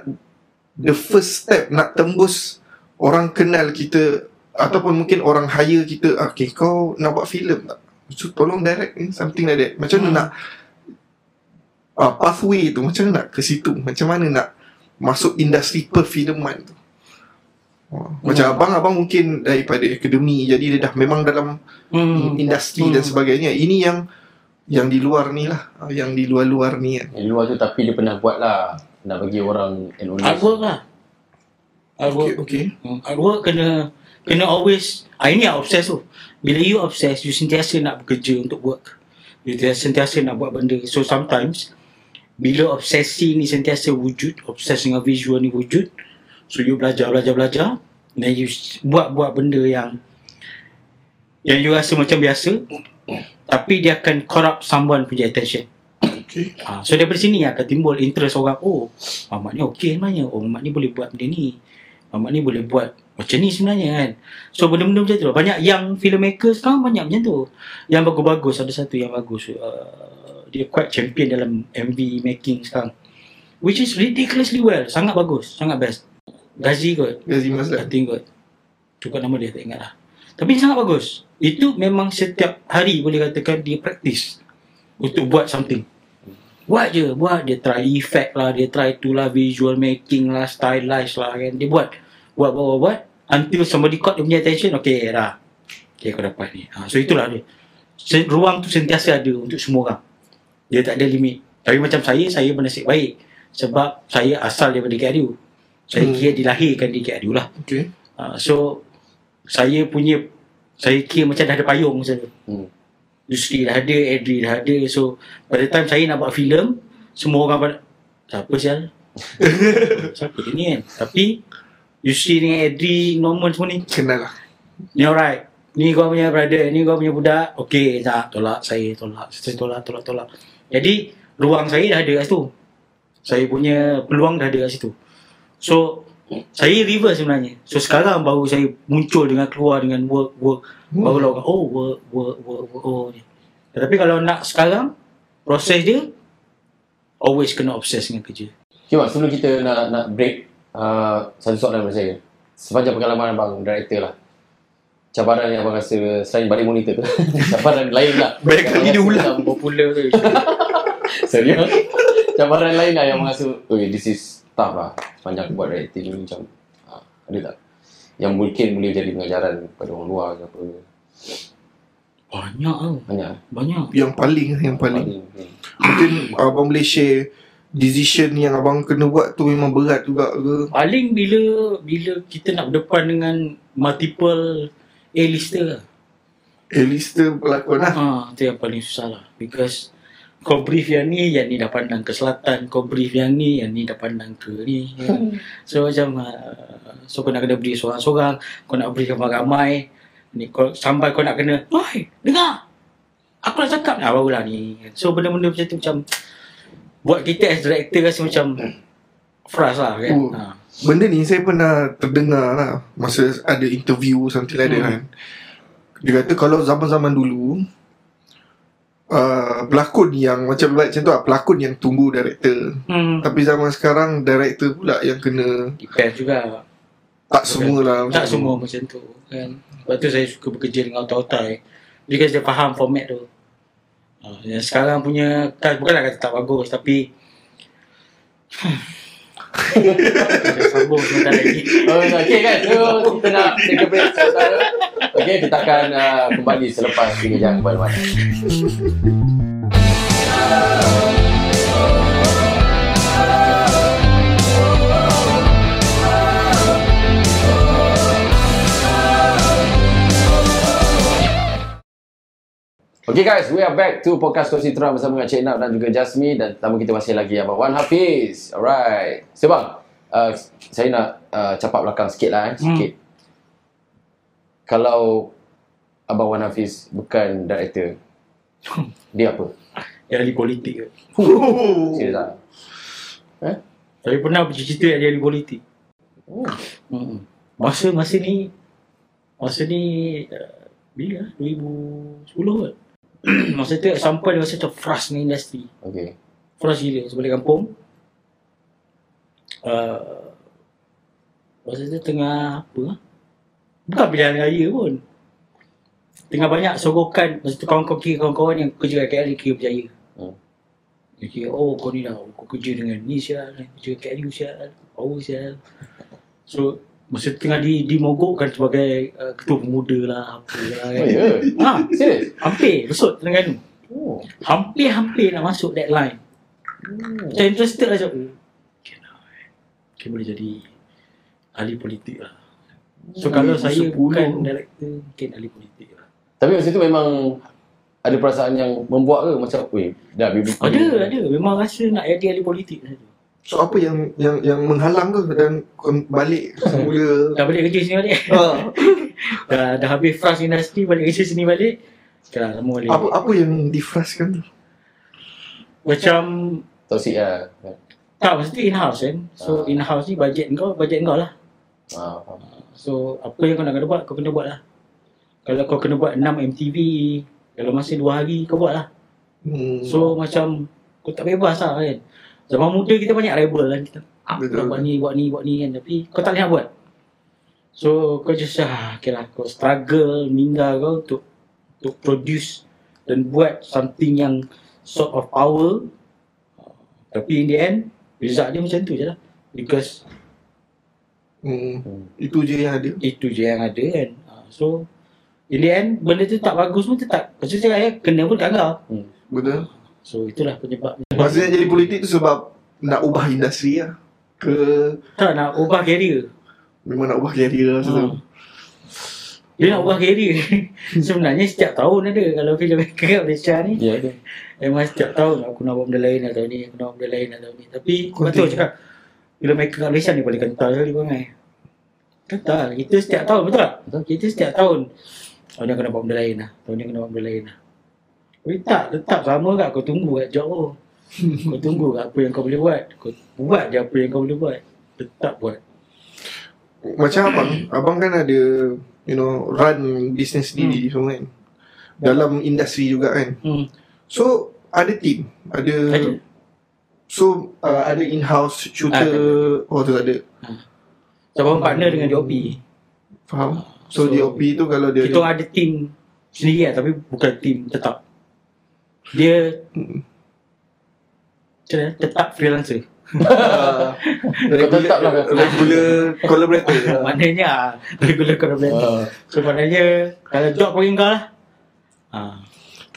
the first step nak tembus orang kenal kita ataupun mungkin orang hire kita, ah, okay kau nak buat filem tak? So, tolong direct ni, something like that. Macam mana hmm. nak ah, pathway tu, macam mana nak ke situ? Macam mana nak masuk industri perfilman tu? oh, hmm. Macam abang-abang mungkin daripada akademi, jadi dia dah memang dalam hmm. industri hmm. dan sebagainya. Ini yang yang di luar ni lah, yang di luar-luar ni kan. Yang luar tu tapi dia pernah buat lah, nak bagi orang knowledge. Artwork lah. Artwork, okay, okay. Artwork kena Kena always ah, ini yang obsess tu. Bila you obsess, you sentiasa nak bekerja untuk work. You sentiasa nak buat benda. So sometimes bila obsesi ni sentiasa wujud, obses dengan visual ni wujud, so you belajar, belajar, belajar, then you buat-buat benda yang yang you rasa macam biasa, tapi dia akan corrupt someone punya attention. Okay. ha, So daripada sini akan timbul interest orang. Oh, Mamat ni okay sebenarnya. Oh, Mamat ni boleh buat benda ni, Mamat ni boleh buat macam ni sebenarnya kan. So benda-benda macam tu. Banyak yang filmmaker sekarang banyak macam tu. Yang bagus-bagus, ada satu yang bagus, uh, dia quite champion dalam M V making sekarang, which is ridiculously well. Sangat bagus, sangat best. Ghazi kot, Ghazi Maslan, I think kot. Cukup nama dia, tak ingat lah. Tapi sangat bagus. Itu memang setiap hari boleh katakan dia practice untuk buat something. Buat je, buat. Dia try effect lah, dia try tu lah, visual making lah, stylize lah kan. Dia buat Buat, buat, buat, buat until somebody caught dia punya attention. Okay, dah, okay kau dapat ni. ha, So itulah dia. Ruang tu sentiasa ada untuk semua orang. Dia tak ada limit. Tapi macam saya, saya bernasib baik sebab saya asal daripada K R U. Saya hmm. kira dilahirkan di K R U lah. Okay. ha, So saya punya, saya kira macam dah ada payung macam tu. hmm. Yusira dah ada, Adrie dah ada. So pada time saya nak buat filem, semua orang pada, siapa sial siapa ni kan. Tapi Yusri dengan Adrie, Norman semua ni kenal lah. Ni alright, ni kau punya brother, ni kau punya budak. Okay, tak, tolak, saya tolak, saya tolak, tolak, tolak. Jadi, ruang saya dah ada kat situ. Saya punya peluang dah ada kat situ. So, saya reverse sebenarnya. So, sekarang baru saya muncul dengan keluar dengan work, work. hmm. Barulah orang, oh work, work, work, work, oh. Tapi kalau nak sekarang, proses dia always kena obsess dengan kerja. Okay, Mak, sebelum kita nak, nak break, Uh, satu soalan daripada saya. Sepanjang pengalaman abang director lah, cabaran yang abang rasa selain balik monitor tu cabaran lain lah. Banyak kali dia ulang popular tu. Serius. Cabaran lain lah yang abang rasa, okay, this is tough lah sepanjang aku buat director ni macam uh, ada tak yang mungkin boleh jadi pengajaran kepada orang luar ke apa? Banyak lah. Banyak. Banyak. Yang paling Yang paling, paling. Mungkin abang boleh share decision yang abang kena buat tu memang berat juga ke? Paling bila bila kita nak berdepan dengan multiple A-lister lah. A-lister pelakon lah. Ha, itu yang paling susah lah. Because kau brief yang ni, yang ni dah pandang ke selatan. Kau brief yang ni, yang ni dah pandang ke ni. So macam, so kau nak kena brief seorang-seorang. Kau nak brief ramai-ramai. Ni, kau, sampai kau nak kena, oi, dengar, aku nak cakap nak barulah ni. So benda-benda macam tu macam, buat kita as director rasa macam frust lah kan. Oh, ha. Benda ni saya pernah terdengar lah. Masa ada interview, something like that hmm. kan. Dia kata kalau zaman-zaman dulu, Uh, pelakon yang macam like, macam tu lah, pelakon yang tunggu director. Hmm. Tapi zaman sekarang director pula yang kena. Depend juga. Tak semualah. Tak semua macam tu kan. Sebab tu saya suka bekerja dengan otak-otak because dia faham format tu. Uh, yang sekarang punya tak, bukanlah kata tak bagus tapi sambung sebentar lagi. Oh, okey guys, so kita nak take a break sementara. Okey, kita akan uh, kembali selepas ini, jangan kemana-mana. Okay guys, we are back to podcast Kongsi Terang bersama dengan Ciknap dan juga Jasmi. Dan tetamu kita masih lagi Abang Wan Hafiz. Alright. So bang, uh, saya nak uh, capak belakang sikit lah eh, sikit. Hmm. Kalau Abang Wan Hafiz bukan director, dia apa? Dia ahli politik ke? Oh. Serius tak? Eh? Saya pernah bercerita dia ahli politik. Oh. Hmm. Masa, masa ni, masa ni, uh, bila? dua ribu sepuluh kan? Masa tu sampai masa tu frust dengan industri. Okay. Frust gila sebalik kampung. Uh, masa tu tengah apa? Bukan pilihan raya pun. Tengah banyak sorokan. Masa tu kawan-kawan kira kawan-kawan yang kerja kat K R U kira berjaya. Hmm. Dia kira, oh kau ni lah, kau kerja dengan ni sial, kerja kat K R U sial, power sial. So masa tengah di dimogokkan sebagai uh, ketua pemuda lah, apa lah kan. Oh, yeah. Ha, serius? Hampir, besok tengah tu. Oh. Hampir-hampir nak masuk deadline. Oh. Macam interested lah, macam, okay, nah, okay, boleh jadi ahli politik lah. So, oh, kalau saya sepuluh bukan director, mungkin ahli politik lah. Tapi masa tu memang ada perasaan yang membuat ke? Macam, weh, dah bibit. Ada, ada. Memang rasa nak jadi ahli politik lah tu. So apa yang yang yang menghalang kau dan balik semula? Dah balik kerja sini balik. Ha. dah dah habis frust industri, balik kerja sini balik. Dah lama balik. Apa apa yang difrustkan tu? Macam toxic ah. Tak, mesti in-house kan. So ha. In-house ni bajet kau, bajet kau lah. Ha. So apa yang kau nak kena buat, kau kena buat lah. Kalau kau kena buat enam M T V, kalau masih dua hari kau buat lah. Hmm. So macam kau tak bebas lah kan. Zaman muda kita banyak rebel kan, kita ah, buat ni, buat ni, buat ni kan, tapi kau tak nak buat. So kau just ah, okay lah, kau struggle, minda kau untuk untuk produce dan buat something yang sort of power. Tapi in the end, result dia macam tu je lah. Because hmm, itu je yang ada. Itu je yang ada kan. So in the end, benda tu tak bagus pun tetap. Maksud saya, kena pun gagal. Hmm. Betul. So itulah penyebabnya. Maksudnya jadi politik tu sebab nak ubah industri lah ke? Tak, nak ubah career. Memang nak ubah career lah ha. tu. Dia nak ubah career. Sebenarnya setiap tahun ada. Kalau filmmaker kat Malaysia ni yeah, yeah. Memang setiap tahun aku nak buat benda lain atau ni, aku nak buat benda lain atau ni. Tapi betul cakap filmmaker kat Malaysia ni paling kental sekali bangai. Kental. Kita setiap tahun betul tak? Betul. Kita setiap tahun tahun ni aku nak buat benda lain lah, tahun ni aku nak buat benda lain lah. Tapi tak, tetap sama kat kau tunggu kat job kau. Kau tunggu kat apa yang kau boleh buat. Kau buat je apa yang kau boleh buat. Tetap buat. Macam abang, abang kan ada, you know, run business sendiri hmm. semua kan. Dalam industri juga kan. Hmm. So, ada team. Ada, ada. So, uh, ada in-house shooter. Ada. Oh, tu tak ada. So, abang partner dengan D O P. Faham? So, so D O P tu kalau dia... Kita ada team sendiri lah, tapi bukan team tetap. Dia hmm. tetap freelancer. uh, regular, tetaplah regular collaborator. Maknanya regular collaborator. Uh. So maknanya kalau job pun kau lah. Uh.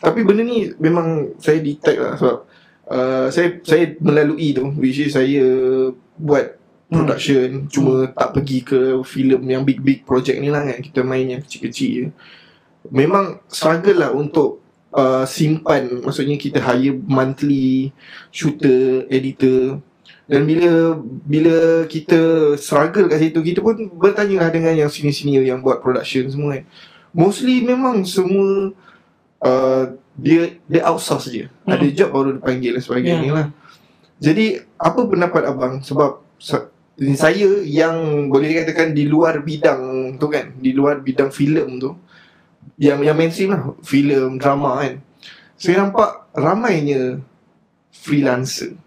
Tapi benda ni memang saya detect lah sebab uh, saya saya melalui tu, which is saya buat production, hmm. cuma hmm. tak pergi ke filem yang big-big project ni lah kan. Kita main yang kecil-kecil je. Memang struggle lah untuk uh, simpan, maksudnya kita hire monthly shooter, editor. Dan bila bila kita struggle kat situ, kita pun bertanyalah dengan yang senior-senior yang buat production semua kan. Mostly memang semua uh, dia dia outsource je. Hmm. Ada job baru dipanggil dan sebagainya yeah. lah. Jadi apa pendapat abang, sebab saya yang boleh dikatakan di luar bidang tu kan, di luar bidang filem tu, yang yang mainstream lah, filem, drama kan. Saya nampak ramainya freelancer.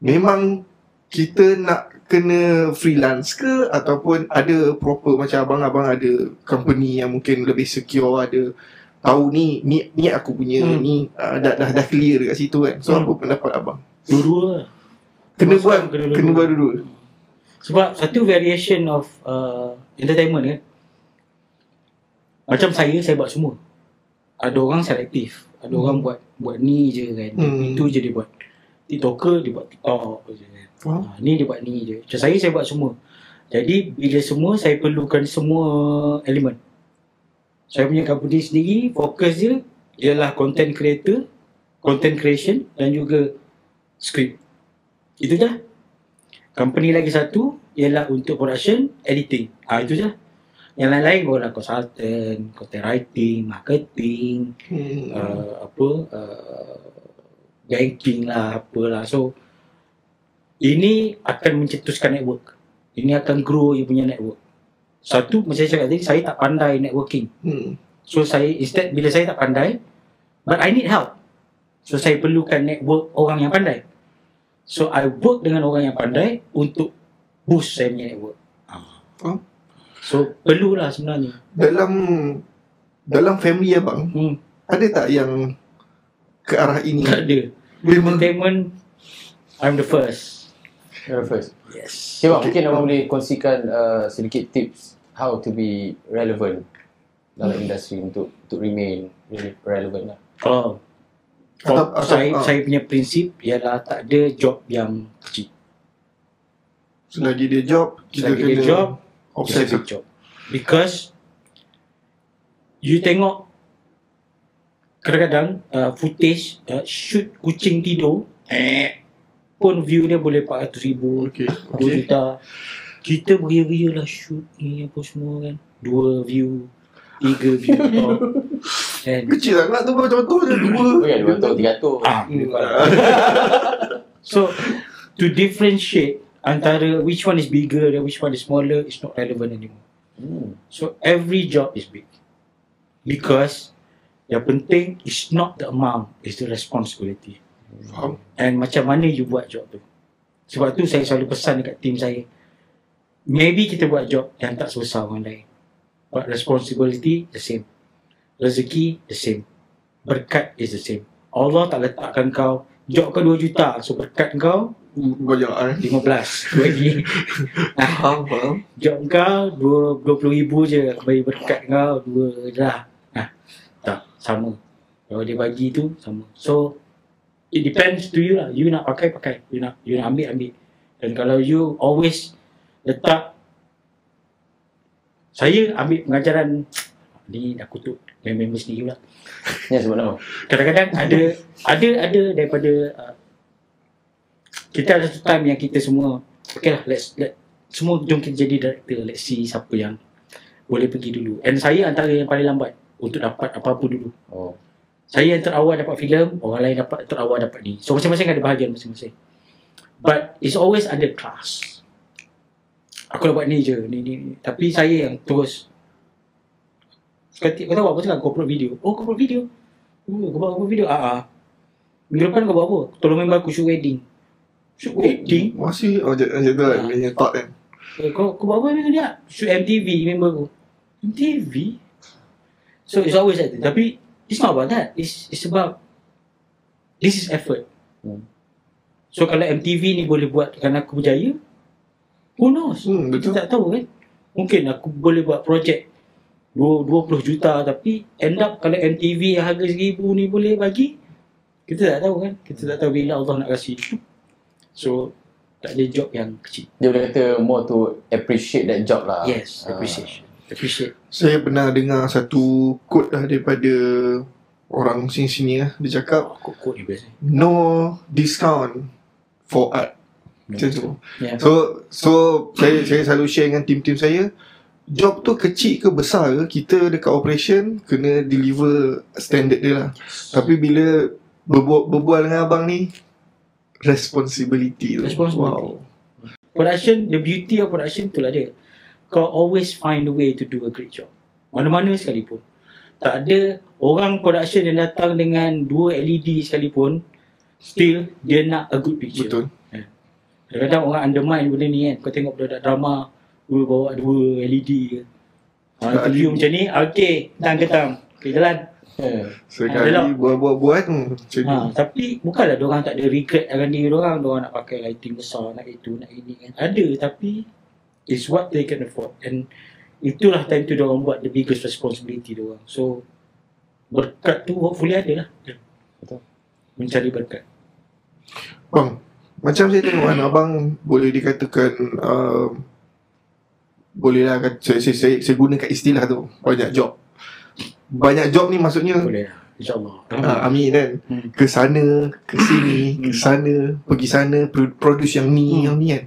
Memang kita nak kena freelance ke, ataupun ada proper macam abang-abang ada company yang mungkin lebih secure, ada tahu ni ni, ni aku punya hmm. ni uh, dah, dah dah clear dekat situ kan. So hmm. apa pendapat abang? Dua-dua lah. Kena Masa buat kena, kena buat dua-dua. Sebab satu variation of uh, entertainment kan. Macam saya saya buat semua. Ada orang selektif, ada hmm. orang buat buat ni je kan. Hmm. Itu je dia buat. TikToker dia buat TikTok je kan. Huh? Ha, ni dia buat ni je. Macam saya, saya buat semua. Jadi bila semua, saya perlukan semua elemen. Saya punya company sendiri, fokus dia ialah content creator, content creation dan juga script. Itu dah. Company lagi satu ialah untuk production, editing. Ha, itu je. Yang lain-lain korang consultant, content writing, marketing, hmm. uh, apa, uh, banking lah, apalah. So ini akan mencetuskan network. Ini akan grow you punya network. Satu, macam saya cakap tadi, saya tak pandai networking. hmm. So saya, instead bila saya tak pandai, but I need help, so saya perlukan network orang yang pandai. So I work dengan orang yang pandai untuk boost saya punya network. huh? So perlulah sebenarnya. Dalam Dalam family abang, hmm. ada tak yang ke arah ini? Tak ada. Entertainment, I'm the first. You're the first. Yes. Sebab okay, mungkin abang boleh kongsikan uh, sedikit tips how to be relevant dalam hmm. industri untuk untuk remain really relevant lah. Oh. For, atau, atau, saya atau. saya punya prinsip ialah tak ada job yang kecil. Selagi dia job, kita selagi dia job, obsessed with job. Because you tengok kadang-kadang uh, footage uh, shoot kucing tidur eh, pun view dia boleh empat ratus ribu, okay, okay. dua juta. Kita beria-beria lah shoot ni apa semua kan, dua view, tiga view. And kecil lah nak tu macam tu je, dua dua tiga tu. So to differentiate antara which one is bigger and which one is smaller is not relevant anymore. hmm. So every job is big because yang penting is not the amount, is the responsibility. Faham? And macam mana you buat job tu. Sebab tu saya selalu pesan dekat tim saya, maybe kita buat job yang tak sebesar orang lain, but responsibility the same, rezeki the same, berkat is the same. Allah tak letakkan kau job kau dua juta, so berkat kau lima belas lagi. Faham? Faham? Job kau dua puluh ribu je, bagi berkat kau dua dah. Sama. Kalau dia bagi tu sama. So it depends to you lah. You nak pakai pakai, you nak you nak ambil ambil. Dan kalau you always letak, saya ambil pengajaran ni dah kutuk member sendiri pula. Ya sebab nama. Kadang-kadang ada ada ada daripada uh, kita ada satu time yang kita semua okeylah, let's let semua jom kita jadi director, let's see siapa yang boleh pergi dulu. And saya antara yang paling lambat untuk dapat apa-apa dulu. Oh. Saya yang terawal dapat filem, orang lain dapat terawal dapat ni. So masing-masing ada bahagian masing-masing. But it's always under class. Aku dah buat ni je, ni ni. Tapi saya yang terus. Sekali kau tahu apa cakap, kau upload video. Oh, kau upload video. Oh, kau buat apa video? Ah ah. Minggu depan kau buat apa? Tolong member aku shoot wedding. Shoot wedding? Masih oh je je tu lah punya thought kan. Kau kau buat apa minggu ni? Shoot M T V member aku. M T V? So it's always like that. Tapi it's not about that. It's it's about this is effort. Hmm. So kalau M T V ni boleh buatkan aku berjaya, who knows? Hmm, betul. Kita tak tahu kan. Mungkin aku boleh buat projek dua puluh juta tapi end up kalau M T V yang harga seribu ni boleh bagi, Kita tak tahu kan, kita tak tahu bila Allah nak kasi. So tak ada job yang kecil. Dia boleh kata more to appreciate that job lah. Yes, appreciation. Uh. Appreciate. Saya pernah dengar satu quote lah daripada orang sini-sini lah. Dia cakap, oh, quote ni biasa. No discount for art. Macam tu. Yeah. So, so saya, saya selalu share dengan tim-tim saya. Job tu kecil ke besar ke, kita dekat operation kena deliver standard dia lah. Yes. Tapi bila berbual, berbual dengan abang ni, responsibility tu. Wow. Production, the beauty of production tu lah dia. Kau always find a way to do a great job. Mana-mana sekalipun. Tak ada orang production yang datang dengan dua L E D sekalipun, still dia nak a good picture. Betul. Yeah. Kadang-kadang orang undermine benda ni kan. Kau tengok budak-budak drama, dua bawa dua L E D ke. Ha, video macam ni, okay, tang-ketang. Okay, jalan. Yeah. Sekali ha, buat-buat-buat macam ha, ni. Tapi bukanlah diorang tak ada regret akan diri diorang. Diorang nak pakai lighting besar, nak itu, nak ini kan. Ada, tapi it's what they can afford. And itulah time tu diorang buat the biggest responsibility diorang. So berkat tu hopefully ada lah. Betul. Mencari berkat. Bang, macam saya tengok kan, abang boleh dikatakan uh, bolehlah kan, saya, saya, saya, saya gunakan istilah tu, banyak job. Banyak job ni maksudnya boleh, InsyaAllah ha, amin kan. hmm. Kesana, kesini, kesana, pergi sana, produce yang ni, hmm. yang ni kan.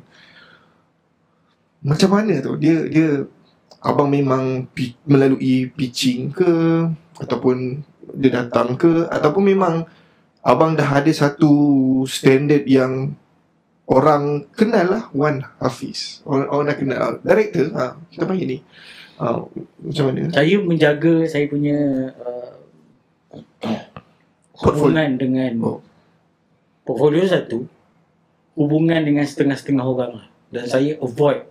Macam mana tu? Dia dia abang memang pi, melalui pitching ke, ataupun dia datang ke, ataupun memang abang dah ada satu standard yang orang kenal lah, Wan Hafiz. Orang, orang dah kenal director, ha, kita panggil ni. Oh, macam mana? Saya menjaga saya punya uh, hubungan dengan oh. portfolio satu, hubungan dengan setengah-setengah orang lah. Dan saya avoid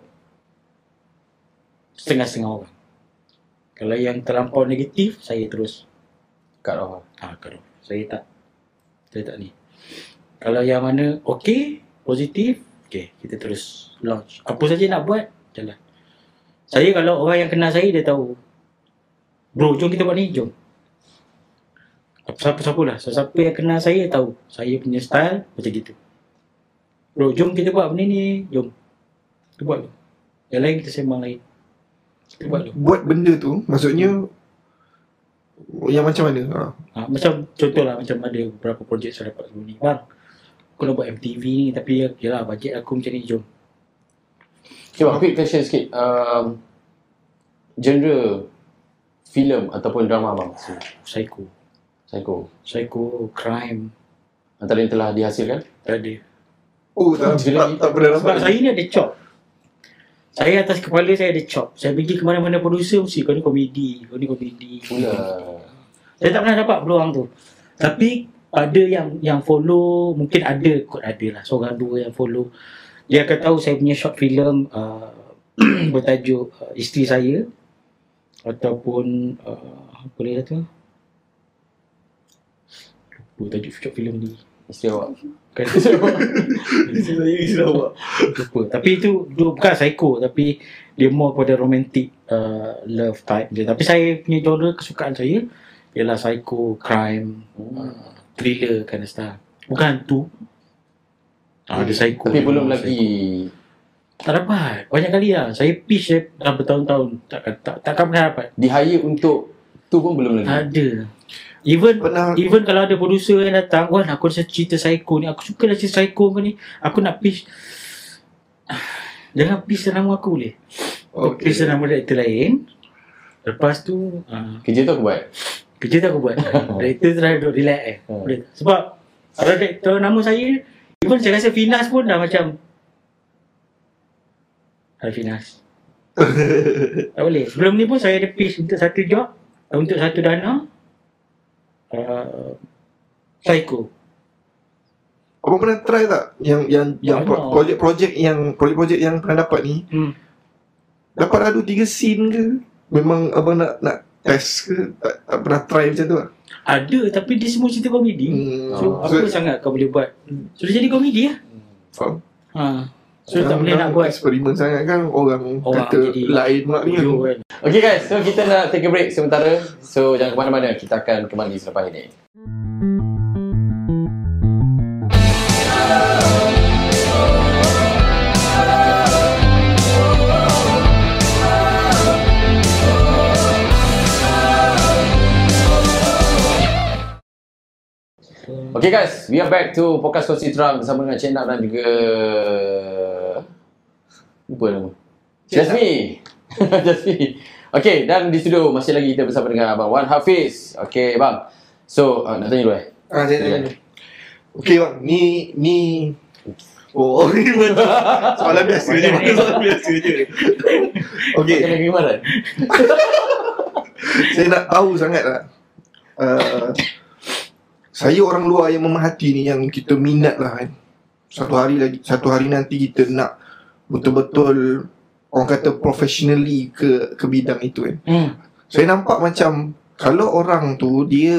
setengah-setengah orang. Kalau yang terlampau negatif, saya terus cut off. Ah, cut off. Saya tak, saya tak ni. Kalau yang mana okey, positif, okey, kita terus launch. Apa saja nak buat, jalan. Saya kalau orang yang kenal saya, dia tahu, bro, jom kita buat ni, jom. Siapa-siapa lah, siapa yang kenal saya tahu saya punya style macam gitu. Bro, jom kita buat benda ni, jom. Kita buat tu. Yang lain kita sembang lain. Kita buat tu. Buat benda tu, maksudnya hmm. yang macam mana? Ha. Ha, macam contoh lah, macam ada beberapa projek saya dapat sebelum ni. Bang, aku nak buat M T V ni, tapi yalah, bajet aku macam ni, jom. Okay, bang, quick question sikit. Um, genre filem ataupun drama abang? Psycho. Psycho. Psycho, crime. Antara yang telah dihasilkan? Tak ada. Oh, tak, tak, tak pernah nampak. Sebab saya ni ada chop. Saya atas kepala saya ada chop. Saya pergi ke mana-mana producer mesti, kau ni komedi, kau ni komedi. Pula. Saya tak pernah dapat peluang tu. Tapi ada yang yang follow, mungkin ada kot ada lah. Seorang dua yang follow. Dia akan tahu saya punya short film uh, bertajuk uh, Isteri Saya ataupun uh, apa dia tu? Lupa tajuk short film ni. Isteri Awak. Bukan Isteri Awak. Isteri Saya, Isteri Awak. Lupa. Tapi itu bukan psycho, tapi dia more kepada romantic uh, love type dia. Tapi saya punya genre kesukaan saya ialah psycho, crime, uh, thriller kind of stuff. Bukan hantu. Ah, ada psycho. Tapi belum lagi psycho. Tak dapat. Banyak kali lah saya pitch, saya dah bertahun-tahun tak, tak, takkan pernah dapat. Di-hire untuk tu pun belum lagi. Ada. Even pernah, even kalau ada producer yang datang, wah aku rasa cerita psycho ni, aku suka lah cerita psycho ni, aku nak pitch. Jangan pitch nama aku boleh. Okay. Pitch nama director lain. Lepas tu uh, kerja tu aku buat. Kerja tu aku buat. Director try duduk relax eh. Hmm. Sebab kalau director nama saya, even saya rasa Finas pun dah macam Hai Finas. Tak boleh. Sebelum ni pun saya ada pitch untuk satu job, untuk satu dana uh, psycho. Abang pernah try tak yang yang ya, yang no. projek-projek yang projek-projek yang pernah dapat ni? Hmm. Dapat adu tiga scene ke? Memang abang nak nak test ke? Tak, tak pernah try macam tu lah. Ada, tapi dia semua cerita komedi. Hmm. So, oh. apa so, sangat kau boleh buat? So, jadi komedi lah. Faham? Ha. So, tak boleh nak buat. Eksperimen sangat kan, orang, orang kata lain pula ni. Okay guys, so kita nak take a break sementara. So, jangan ke mana-mana. Kita akan kembali selepas ini. Okay guys, we are back to podcast Kongsi Terang bersama dengan Ciknap dan juga lupa nama Jasmi Jasmi. Okay, dan di studio masih lagi kita bersama dengan Abang Wan Hafiz. Okay bang, so uh, nak tanya dulu eh ah, saya tanya. Okay bang, ni ni oh, soalan biasa je soalan biasa je okay, saya nak tahu sangat lah. Uh, saya orang luar yang memahati ni, yang kita minat lah kan. Satu hari lagi, satu hari nanti kita nak betul-betul orang kata professionally ke ke bidang itu kan. Hmm. Saya nampak macam kalau orang tu dia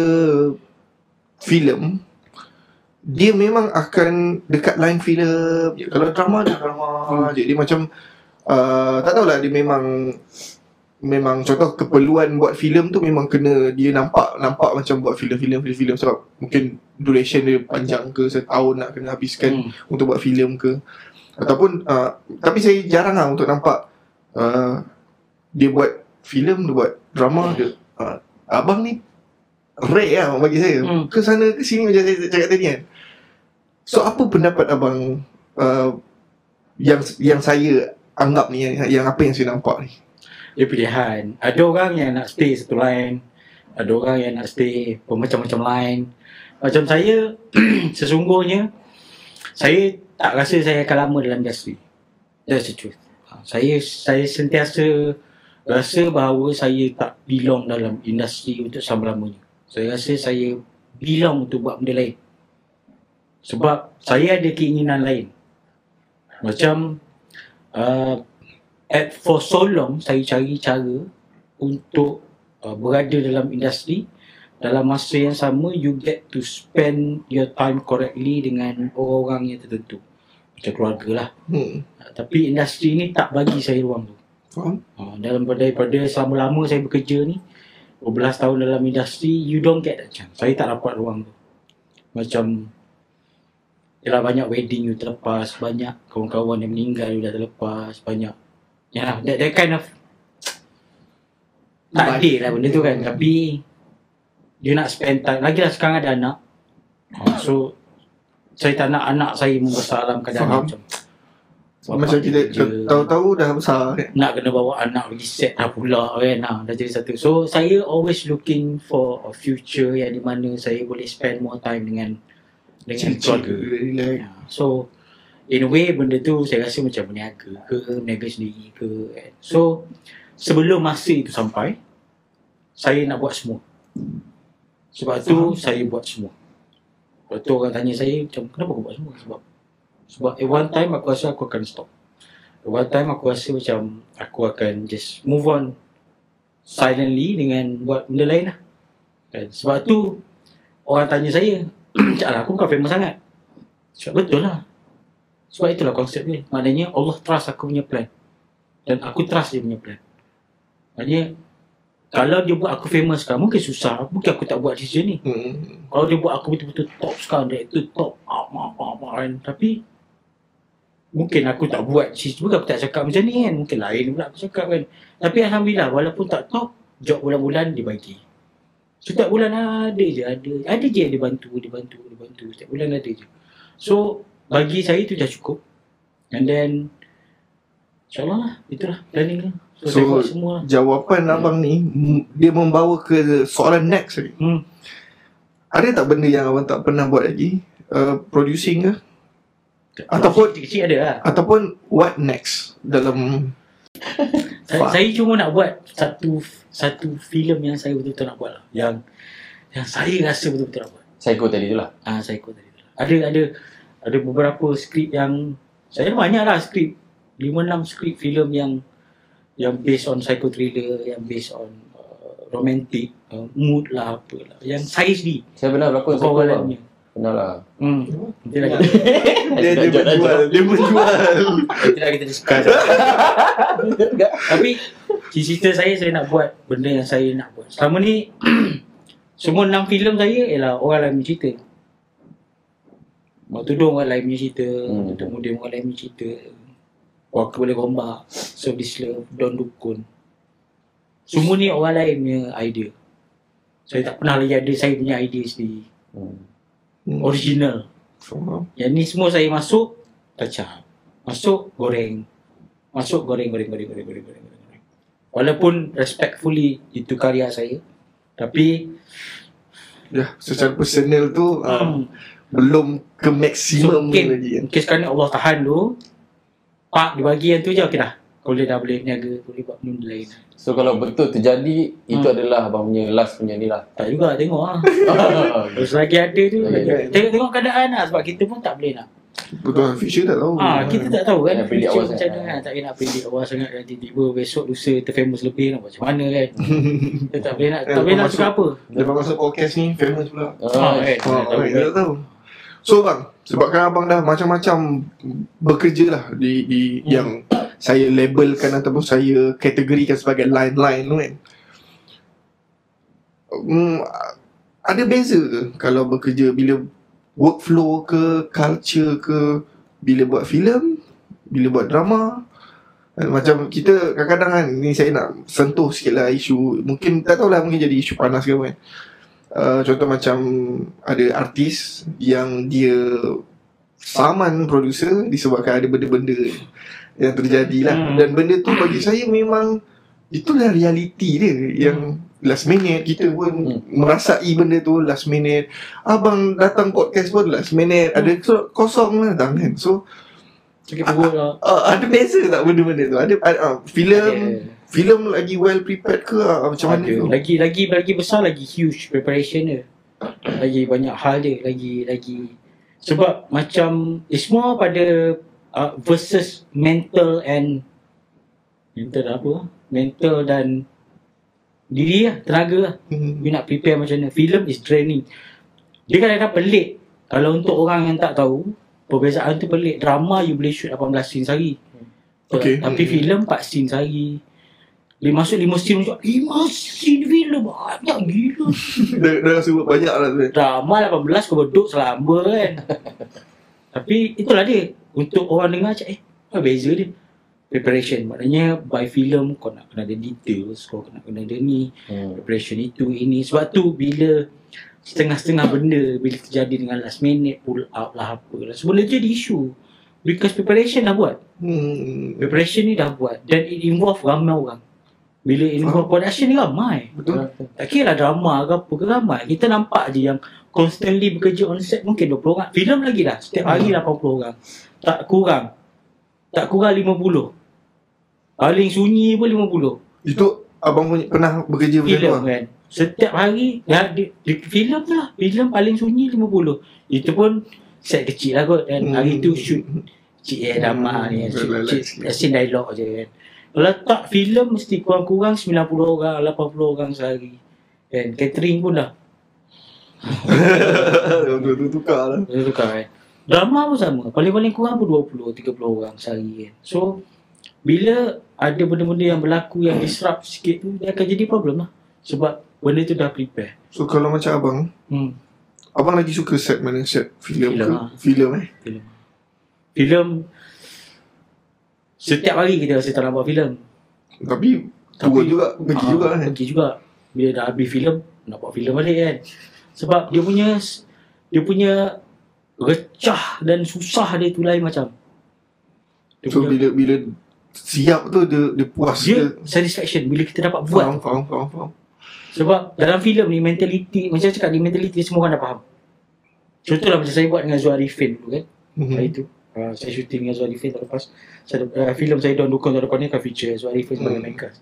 filem, dia memang akan dekat line filem. Kalau drama dia drama. Hmm. Jadi macam uh, tak tahulah, dia memang memang contoh keperluan buat filem tu memang kena dia nampak nampak macam buat filem-filem filem-filem sebab mungkin duration dia panjang ke, setahun nak kena habiskan hmm. untuk buat filem ke ataupun uh, tapi saya jarang lah untuk nampak uh, dia buat filem, dia buat drama dia. Uh, abang ni rare lah bagi saya. Hmm. Ke sana ke sini macam saya cakap tadi kan. So apa pendapat abang uh, yang yang saya anggap ni, yang, yang apa yang saya nampak ni? Dia pilihan. Ada orang yang nak stay satu line, ada orang yang nak stay macam-macam line. Macam saya, sesungguhnya saya tak rasa saya akan lama dalam industri. That's the truth. Saya saya sentiasa rasa bahawa saya tak belong dalam industri untuk selama-lamanya. Saya rasa saya belong untuk buat benda lain, sebab saya ada keinginan lain. Macam uh, at for so long saya cari cara untuk uh, berada dalam industri. Dalam masa yang sama, you get to spend your time correctly dengan orang-orang yang tertentu, macam keluarga lah. Hmm. Uh, tapi industri ni tak bagi saya ruang tu. Hmm. Uh, dalam daripada selama lama saya bekerja ni, dua belas tahun dalam industri, you don't get that chance. Saya tak dapat ruang tu. Macam ialah banyak wedding you terlepas, banyak kawan-kawan yang meninggal you dah terlepas, banyak. Ya, yeah, that, that kind of tak adil lah benda tu kan. Tapi dia nak spend time. Lagilah sekarang ada anak, uh, so saya tak nak anak saya membesar dalam keadaan faham. Macam Macam kita tahu-tahu dah besar kan? Nak kena bawa anak pergi set dah pula kan, ha, dah jadi satu. So saya always looking for a future yang di mana saya boleh spend more time dengan Dengan keluarga. Yeah. So in a way, benda tu saya rasa macam meniaga ke, meniaga sendiri ke. So, sebelum masa itu sampai, saya nak buat semua. Sebab tu, faham. Saya buat semua. Lepas tu orang tanya saya macam, kenapa aku buat semua? Sebab sebab at one time, aku rasa aku akan stop. At one time, aku rasa macam aku akan just move on silently dengan buat benda lain lah. Dan sebab tu, orang tanya saya, macam lah, aku bukan famous sangat. Sebab betul lah. Sebab itulah konsep dia. Maknanya Allah trust aku punya plan, dan aku trust dia punya plan. Maknanya kalau dia buat aku famous sekarang, mungkin susah, mungkin aku tak buat decision ni. Hmm. Kalau dia buat aku betul-betul top sekarang, director top ah, ah, ah, ah, kan. Tapi mungkin aku tak buat decision, bukan aku tak cakap macam ni kan. Mungkin lain pula aku cakap kan. Tapi Alhamdulillah, walaupun tak top, job bulan-bulan dia bagi. Setiap bulan ada je, ada ada je yang dia bantu, dia bantu, dia bantu. Setiap bulan ada je. So bagi saya itu dah cukup. And then InsyaAllah lah, itulah planning lah. So, so semua lah. Jawapan hmm. abang ni dia membawa ke soalan next lagi. hmm. Ada tak benda yang abang tak pernah buat lagi? Uh, producing ke? Tak, ataupun kecil-kecil ada lah. Ataupun what next dalam saya, saya cuma nak buat Satu Satu filem yang saya betul-betul nak buat lah, Yang Yang saya rasa betul-betul nak buat. Psycho tadi tu lah. Ah, Psycho tadi tu lah. Ada Ada Ada beberapa skrip yang saya banyak lah skrip, lima enam skrip filem yang yang based on psycho thriller, yang based on uh, romantic uh, mood lah apalah. Yang saya sendiri. Saya pernah berlakon psycho bang. Pernah lah. Hmm. Dia lagi dia dia menjual, dia menjual. Kita kita discuss. Tapi cerita saya saya nak buat benda yang saya nak buat. Selama ni semua enam filem saya ialah orang lain cerita. Mak Tudung orang lain punya cerita, Mak Tudung Mudim orang lain punya cerita, Waka Boleh Gombak, So Dishler, Don Dukun. Semua ni orang lain punya idea. Saya tak pernah lagi ada saya punya idea sendiri. Hmm. hmm. original. Faham. Yang ni semua saya masuk pecah, masuk goreng, masuk goreng goreng goreng goreng goreng goreng. Walaupun respectfully itu karya saya, tapi ya secara personal tu hmm. uh, belum ke maksimum so, lagi kan. Mungkin sekarang Allah tahan dulu, pak dibagi yang tu je okey dah. Kalau dia dah boleh berniaga, boleh buat benda lain. So kalau betul terjadi, hmm. itu adalah abang punya last punya ni lah. Tak juga, tengok lah. Terus lagi ada tu. Tengok-tengok keadaan lah, sebab kita pun tak boleh nak. Betul, future tak tahu. Ah, kita tak tahu kan, future macam mana kan. Tak boleh nak predict awal sangat kan. Tiba-tiba besok lusa terfamous lebih nak buat macam mana kan. Kita tak boleh nak, tak boleh nak suka apa. Lepas masuk podcast ni, famous pula. Ah, kan. Tak tahu. So bang, sebabkan abang dah macam-macam bekerja lah di, di hmm. yang saya labelkan ataupun saya kategorikan sebagai line-line tu kan. Hmm, ada beza ke kalau bekerja bila workflow ke, culture ke, bila buat filem, bila buat drama? Macam kita kadang-kadang kan, ni saya nak sentuh sikit lah isu, mungkin tak tahulah mungkin jadi isu panas ke kan. Uh, contoh macam ada artis yang dia saman producer disebabkan ada benda-benda yang terjadilah hmm. dan benda tu bagi saya memang itulah realiti dia yang last minute kita pun hmm. merasai benda tu last minute. Abang datang podcast pun last minute, hmm. ada surat kosong lah datang kan. So a- a- a- ada beza tak benda-benda tu? Ada a- a- filem yeah. Filem lagi well prepared ke macam mana tu? Lagi lagi lagi besar, lagi huge preparation dia. Lagi banyak hal dia, lagi lagi sebab macam it's more pada uh, versus mental and mental apa? Mental dan diri lah, tenaga lah. You nak prepare macam mana? Filem is draining. Dia kadang-kadang pelik. Kalau untuk orang yang tak tahu, perbezaan tu pelik. Drama you boleh shoot lapan belas scene sehari. Okay. Tapi hmm. filem empat scene sehari. Dia masuk lima scene macam lima scene film banyak gila. Dah, dah rasa banyak lah tu. Drama lapan belas kau beduk selamba kan. Tapi itulah dia. Untuk orang dengar macam eh apa beza dia? Preparation maknanya by film kau nak kena ada details, kau nak kena ada ni hmm. preparation itu ini. Sebab tu bila setengah-setengah benda bila terjadi dengan last minute pull out lah apalah sebenarnya jadi isu. Because preparation dah buat. Hmm. Preparation ni dah buat dan it involve ramai orang. Bila involve production ni ramai. Betul. Tak kira lah drama ke apa ke ramai. Kita nampak je yang constantly bekerja on set mungkin dua puluh orang. Filem lagi lah. Setiap hari lapan puluh orang. Tak kurang. Tak kurang lima puluh. Paling sunyi pun lima puluh. Itu abang pernah bekerja macam tu kan? Setiap hari. Ya, di, di, filem lah. Filem paling sunyi lima puluh. Itu pun set kecil lah kot. Dan hmm. hari tu shoot. Cik eh damar hmm. ni. Shoot, cik, scene dialog je kan. Letak filem mesti kurang-kurang sembilan puluh orang, lapan puluh orang sehari. Dan catering pun dah. Itu tukar lah. Itu tukar kan. Drama pun sama. Paling-paling kurang pun dua puluh, tiga puluh orang sehari kan. So, bila ada benda-benda yang berlaku yang disrupt sikit tu, dia akan jadi problem lah. Sebab benda tu dah prepare. So, kalau macam abang, hmm. abang lagi suka set mana? Set filem ke? Lah. Filem eh? Filem. Filem. Setiap hari kita rasa tak nak buat filem. Tapi, tua juga, pergi juga kan? Pergi juga. Bila dah habis filem, nak buat filem balik kan? Sebab dia punya, dia punya recah dan susah dia tu lain macam. Dia so, bila bila siap tu, dia, dia puas. Dia, dia satisfaction bila kita dapat buat. Faham, faham, faham, faham. Sebab dalam filem ni, mentaliti, macam cakap ni, mentaliti semua orang dah faham. Contohlah macam saya buat dengan Zul Ariffin tu kan? Mm-hmm. Hari tu. Uh, saya syuting dengan Zul Ariffin lepas saya, uh, filem saya Don Dukun tahun depan ni akan feature Zul Ariffin sebagai main cast.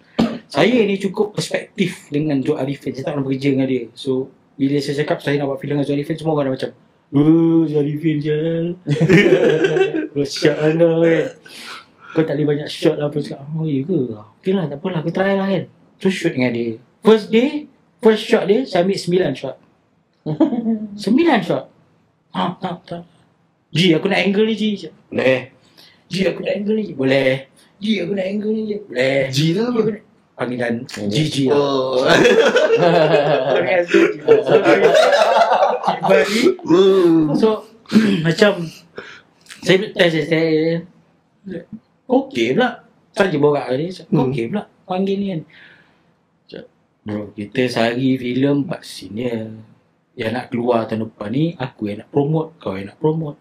Saya ni cukup perspektif dengan Zul Ariffin. Saya tak nak bekerja dengan dia. So bila saya cakap saya nak buat filem dengan Zul Ariffin, semua orang dah macam oh Zul Ariffin je kau shot lah kan, kau tak boleh banyak shot lah. Terus cakap oh iya ke, okey lah takpelah aku try lah kan. Terus shoot dengan dia first day, first shot dia saya ambil sembilan shot. sembilan shot tak tak tak Ji, aku nak angle ni Ji. Boleh. Ji, aku nak angle ni. Boleh. Ji, aku nak angle ni. Boleh. Ji tu apa? Panggilan Ji-Ji lah. Oh. Terima kasih. So, macam saya test saya. Okey pula. Saja borak tadi. Okey pula. Panggil ni kan. Bro, kita sehari filem empat scene. yang nak keluar tahun depan ni, aku yang nak promote, kau yang nak promote.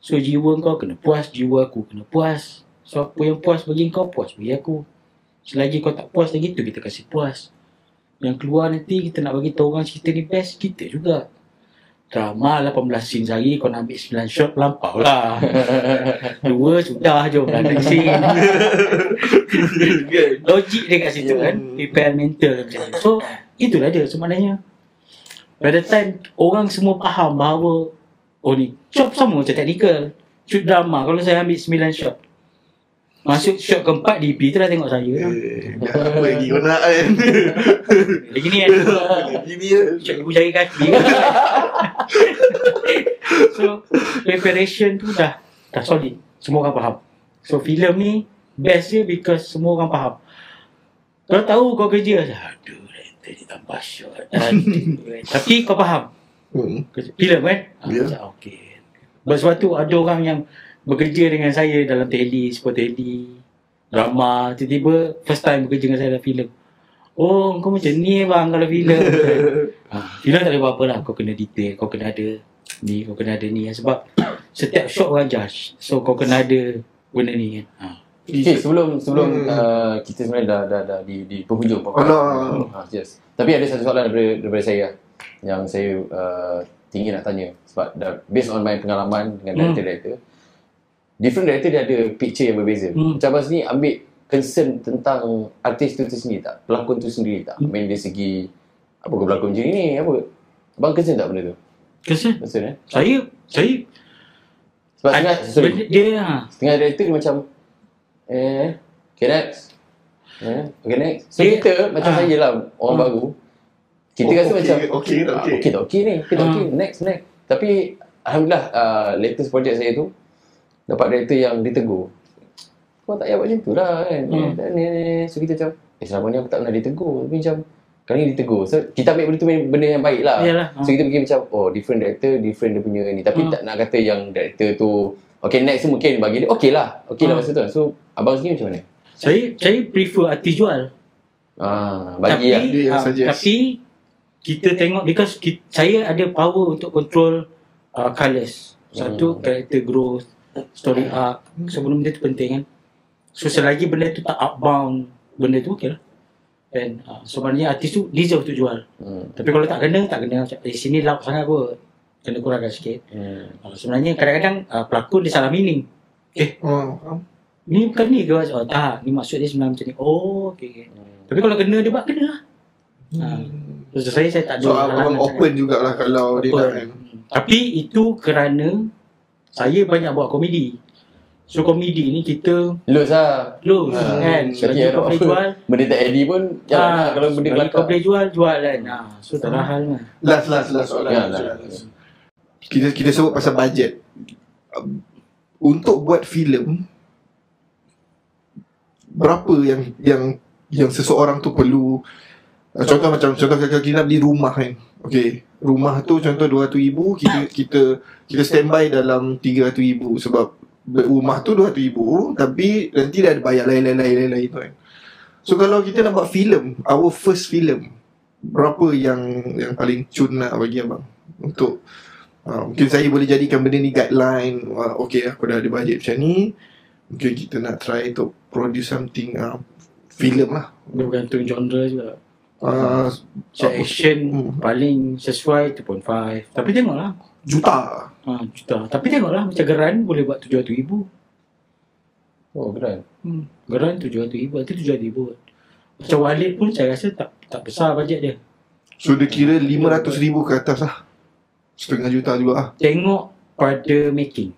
So jiwa kau kena puas, jiwa aku kena puas. So apa yang puas bagi kau, puas bagi aku. Selagi kau tak puas lagi tu, kita kasih puas. Yang keluar nanti kita nak bagi tahu orang cerita ni best, kita juga. Drama lapan belas scene sehari, kau nak ambil sembilan shot, lampau lah. Dua, sudah, jom ada scene. Logik dia kat situ kan, prepare mental macam tu. So, itulah dia sebenarnya. Pada time, orang semua faham bahawa, oh ni, shot sama macam technical. Shoot drama, kalau saya ambil sembilan shot. Masuk shot keempat, D P tu dah tengok saya. Eh, dah apa lagi kau nak kan? Lagi ni kan? Lagi ni kan? Shot ibu jari kaki. So, preparation tu dah dah solid. Semua orang faham. So, filem ni best je because semua orang faham. Kalau tahu kau kerja, aduh, director dia tambah shot. Tapi kau faham. Hmm. Filem kan? Yeah. Ah, okay. Sebab tu ada orang yang bekerja dengan saya dalam tele, sebuah tele drama, tiba-tiba first time bekerja dengan saya dalam filem. Oh, kau macam ni bang kalau filem. Ha, filem tak ada apa-apa lah, kau kena detail, kau kena ada ni, kau kena ada ni, sebab setiap shot orang judge. So kau kena ada benda ni kan. Ha. Okay, sebelum sebelum hmm. uh, kita sebenarnya dah dah, dah di di penghujung pokok. Oh, ha, yes. Tapi ada satu soalan daripada, daripada saya yang saya uh, tinggi nak tanya, sebab dah, based on my pengalaman dengan director-director, hmm. different director dia ada picture yang berbeza. Hmm. Macam Abang ni ambil concern tentang artis tu, tu sendiri tak? Pelakon tu sendiri tak? Hmm. Main dari segi, apa kau pelakon macam ni? Apa? Abang concern tak benda tu? Concern? Concern eh? Saya, saya. Sebab I, setengah, sorry. Dia, setengah director dia macam, eh, okay next. Eh, okay next. So dia, kita, uh, macam uh, saya lah, orang uh, baru. Kita oh, rasa okay, macam, okay tak okay. Okay, okay, okay ni, okay tak uh. okay, next, next. Tapi, Alhamdulillah, uh, latest project saya tu, dapat director yang ditegur. Kau tak payah buat macam tu lah kan. Hmm. So kita macam, eh selama ni aku tak pernah ditegur. Tapi macam, kali ni ditegur. So kita ambil benda tu benda yang baik lah. Yalah. So kita fikir macam, oh different director, different dia punya ni. Tapi hmm. tak nak kata yang director tu, okay next tu mungkin bagi dia, okay lah. Okay hmm. lah masa tu. So abang sendiri macam mana? Saya saya prefer artis jual. Ah, bagi tapi, lah. Dia ah, tapi, kita tengok, because kita, saya ada power untuk control uh, colours. Satu, hmm. character growth. Story arc. Sebelum dia tu penting kan. So selagi benda tu tak outbound, benda tu okey lah. Dan uh, sebenarnya artis tu deserve tu jual. hmm. Tapi kalau tak kena, tak kena macam eh, sini loud sangat kot, kena kurangkan sikit. hmm. uh, Sebenarnya kadang-kadang uh, pelakon dia salah meaning. Eh hmm. ni bukan ni ke? Oh, tak, ni maksud dia sebenarnya macam ni. Oh okey. hmm. Tapi kalau kena dia buat, kena lah. hmm. uh, so, saya, saya tak ada. So abang open jugalah kalau open. Dia nak kan. Tapi itu kerana saya banyak buat komedi. So komedi ni kita Lose lah Lose ha, kan. Selagi so, kau boleh jual benda tak edit pun jalan ha, lah. Kalau benda so, kau boleh jual, jual kan. ha, So tak mahal hmm. lah. Last last last soalan ya, last, last. Kita kita sebut pasal bajet. Untuk buat filem, berapa yang yang yang seseorang tu perlu? Contoh macam contoh kita nak beli rumah kan. Okay, rumah tu contoh dua ratus ribu, kita kita kita standby dalam tiga ratus ribu, sebab rumah tu dua ratus ribu tapi nanti dah ada bayar lain-lain-lain-lain tu kan. So kalau kita nak buat filem, our first filem, berapa yang yang paling cun nak bagi abang? Untuk uh, mungkin saya boleh jadikan benda ni guideline. uh, Okay, aku dah ada bajet macam ni, mungkin kita nak try to produce something uh, filem lah. Dia bukan tu genre juga. Uh, action hmm. paling sesuai two point five. Tapi tengoklah juta. Ha, juta. Tapi tengoklah macam geran boleh buat tujuh ratus ribu. Oh, geran. Hmm. Geran tujuh ratus ribu, itu tujuh ratus ribu. Macam Walid pun saya rasa tak tak besar bajet dia. So dia kira lima ratus ribu ke atas lah. Setengah juta juga lah. Tengok pada making.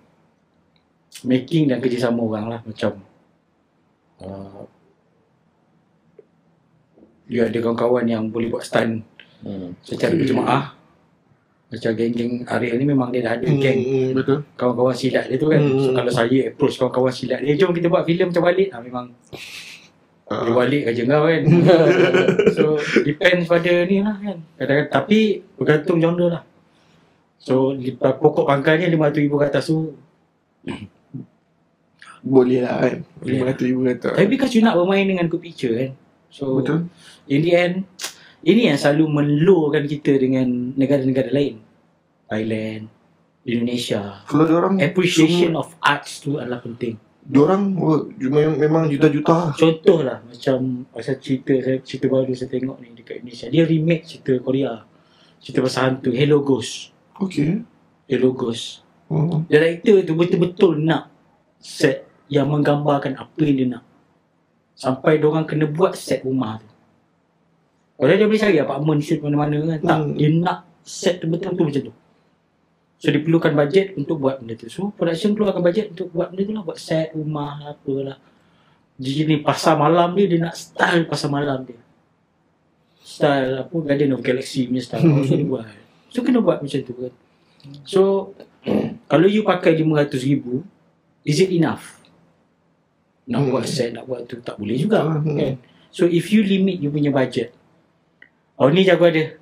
Making dan kerjasama orang lah, macam uh, dia ada kawan-kawan yang boleh buat stunt hmm. secara berjemaah. Macam geng-geng Ariel ni memang dia dah ada hmm, geng betul. Kawan-kawan silat dia tu kan. hmm. So kalau saya approach kawan-kawan silat dia, jom kita buat filem macam Walid, ha, memang uh. dia Walid kerja kau kan. So depends pada ni lah kan. Kadang-kadang, tapi bergantung genre lah. So pokok pangkalnya lima ratus ribu ke atas tu boleh lah kan. lima ratus ribu ke atas. Tapi because you nak bermain dengan good picture kan. So, betul. In the end, Ini yang selalu melurkan kita dengan negara-negara lain. Thailand, Indonesia. Kalau diorang appreciation of arts tu adalah penting. Diorang memang juta-juta. Contohlah macam pasal cerita saya, cerita baru saya tengok ni dekat Indonesia. Dia remake cerita Korea. Cerita pasal hantu, Hello Ghost. Okay. Hello Ghost. Hmm. Director tu betul-betul nak set yang menggambarkan apa yang dia nak. Sampai diorang kena buat set rumah tu. Kalau dia boleh cari apartment shoot mana-mana kan. Tak, hmm. dia nak set tu betul-betul macam tu. So dia perlukan bajet untuk buat benda tu. So production keluarkan bajet untuk buat benda tu lah. Buat set, rumah, apalah. Jadi ni pasar malam dia, dia nak style pasar malam dia. Style apa, Garden of Galaxy punya style. So dia buat. So kena buat macam tu kan. So kalau you pakai lima ratus ribu, is it enough? Nak hmm. buat set, nak buat tu tak boleh juga hmm. kan. So if you limit you punya bajet, oh ni jago ada.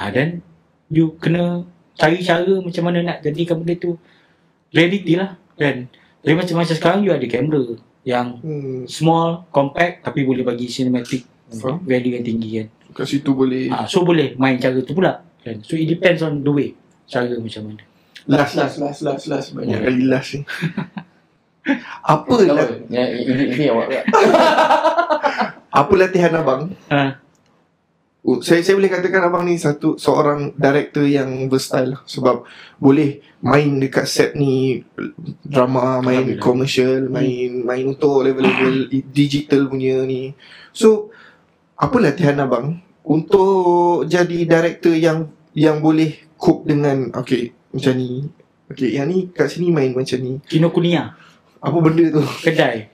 Ha, dan you kena cari cara macam mana nak jadikan benda tu reality lah kan. Tapi macam-macam sekarang you ada kamera yang hmm. small, compact tapi boleh bagi cinematic Faham? value yang tinggi kan. Kat situ boleh. Ha, so boleh main cara tu pula kan. So it depends on the way, cara macam mana. Last, last, last, last, last. Banyak kali yeah. last ni. Apa lah. Ini awak. Apa latihan abang? Ha. Uh, saya saya boleh katakan abang ni satu seorang director yang versatile lah, sebab boleh main dekat set ni drama, main komersial, main main untuk level-level digital punya ni. So apa latihan abang untuk jadi director yang yang boleh cope dengan okey macam ni, okey yang ni kat sini main macam ni. Kinokuniya. Apa benda tu? Kedai.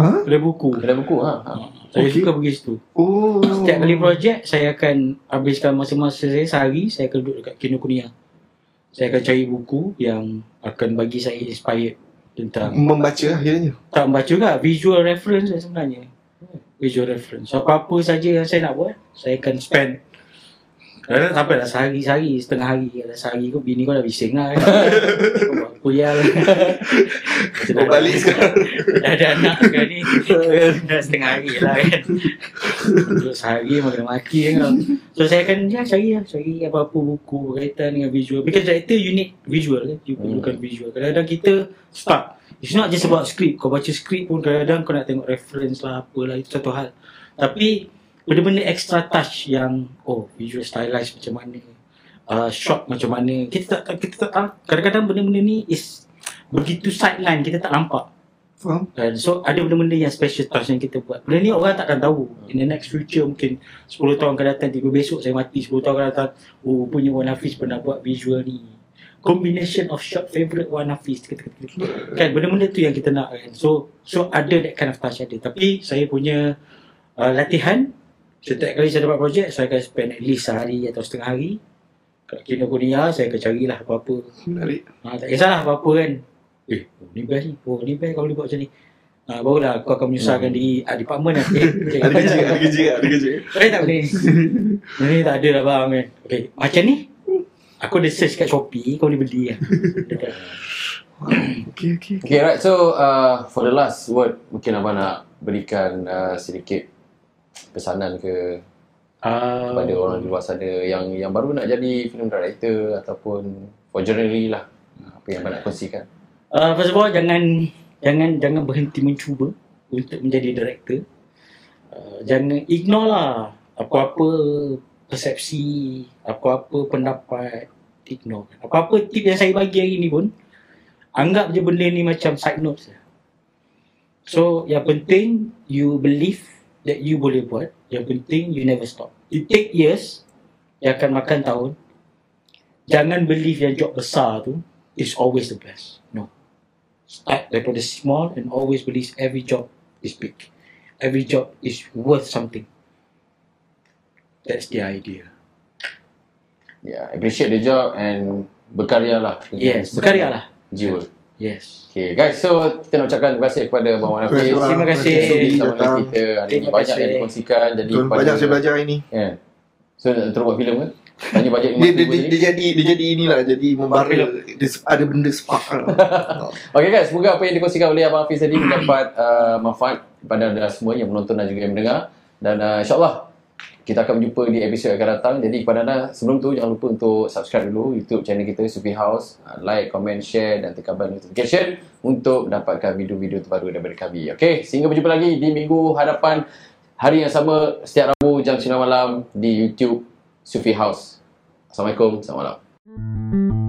Ha? Kedai buku. Kedai buku ha. ha. Saya okay. suka pergi situ. Oh. Setiap kali projek saya akan habiskan masa-masa saya sehari, saya akan duduk dekat Kinokuniya. Saya akan cari buku yang akan bagi saya inspired tentang membaca akhirnya. Tak membaca juga, visual reference sebenarnya. Visual reference. So, apa-apa saja yang saya nak buat, saya akan spend. Kadang-kadang sampai dah sehari-sehari, setengah hari. Dah sehari kau, bini kau dah bising lah. Kau buat puyal lah. Kau balik sekarang. Dah ada anak sekarang ni. Dah setengah hari lah kan. Untuk sehari makin-makin kan. So saya akan ya, cari lah. Cari apa-apa buku berkaitan dengan visual. Because director you need visual kan. You perlukan hmm. visual. Kadang-kadang kita start. It's not just about script. Kau baca script pun kadang-kadang kau nak tengok reference lah apalah. Itu satu hal. Tapi benda-benda extra touch yang oh visual stylized macam mana, uh, shot macam mana, kita tak kita tak kadang-kadang benda-benda ni is begitu sideline, kita tak nampak. Faham? And so ada benda-benda yang special touch yang kita buat. Benda ni orang tak akan tahu. In the next future mungkin sepuluh tahun akan datang, tiba besok saya mati sepuluh tahun akan datang, oh punya Wan Hafiz pernah buat visual ni. Combination of shot favorite Wan Hafiz kan, benda-benda tu yang kita nak kan. So so ada that kind of touch ada. Tapi saya punya uh, latihan, setiap kali saya dapat projek, saya akan spend at least sehari atau setengah hari kat Kinokuniya. Saya akan carilah apa-apa. Menarik. Ha, tak kisahlah apa-apa kan. Eh, oh, ni best ni. Oh, ni best kau boleh buat macam ni. Ha, barulah aku akan menyusahkan hmm. diri ah, department lah. Eh, okay, ada kerja, ada kerja, ada kerja. Eh, tak boleh. Ni tak ada lah bang kan. Okay, macam ni. Aku ada search kat Shopee, kau boleh beli lah. Okay, okay. Okay, right. So, uh, for the last word, mungkin abang nak berikan uh, sedikit pesanan ke uh, kepada orang di luar sana yang yang baru nak jadi film director ataupun for generally lah, apa yang nak kongsikan? Uh, first of all, jangan jangan jangan berhenti mencuba untuk menjadi director. Uh, jangan ignore lah apa-apa persepsi, apa-apa pendapat, ignore. Apa-apa tip yang saya bagi hari ni pun anggap je benda ni macam side notes. So yang penting you believe that you boleh buat. Yang penting you never stop. It take years, dia akan makan tahun. Jangan believe yang job besar tu is always the best. No. Start daripada small and always believe every job is big. Every job is worth something. That's the idea. Yeah, appreciate the job and berkaryalah. Yes, berkaryalah. Jiwa. Yes. Okay guys, so kita nak ucapkan terima kasih kepada Abang Wan Hafiz. Terima kasih. Sama kita hari ini banyak yang dikongsikan. Jadi banyak saya belajar hari ni. Yeah. So nak terus buat filem kan? Tanya bajet dia, dia, dia, dia jadi dia jadi inilah, jadi membara, ada benda spark lah. Okay guys, semoga apa yang dikongsikan oleh Abang Hafiz tadi mendapat uh, manfaat kepada anda semua yang menonton dan juga yang mendengar. Dan uh, insyaAllah Kita akan berjumpa di episod akan datang. Jadi kepada anda, sebelum tu jangan lupa untuk subscribe dulu YouTube channel kita Sufi House, like, komen, share dan tekan bel notification untuk mendapatkan video-video terbaru daripada kami. Okey, sehingga berjumpa lagi di minggu hadapan hari yang sama setiap Rabu jam sembilan malam di YouTube Sufi House. Assalamualaikum, selamat malam.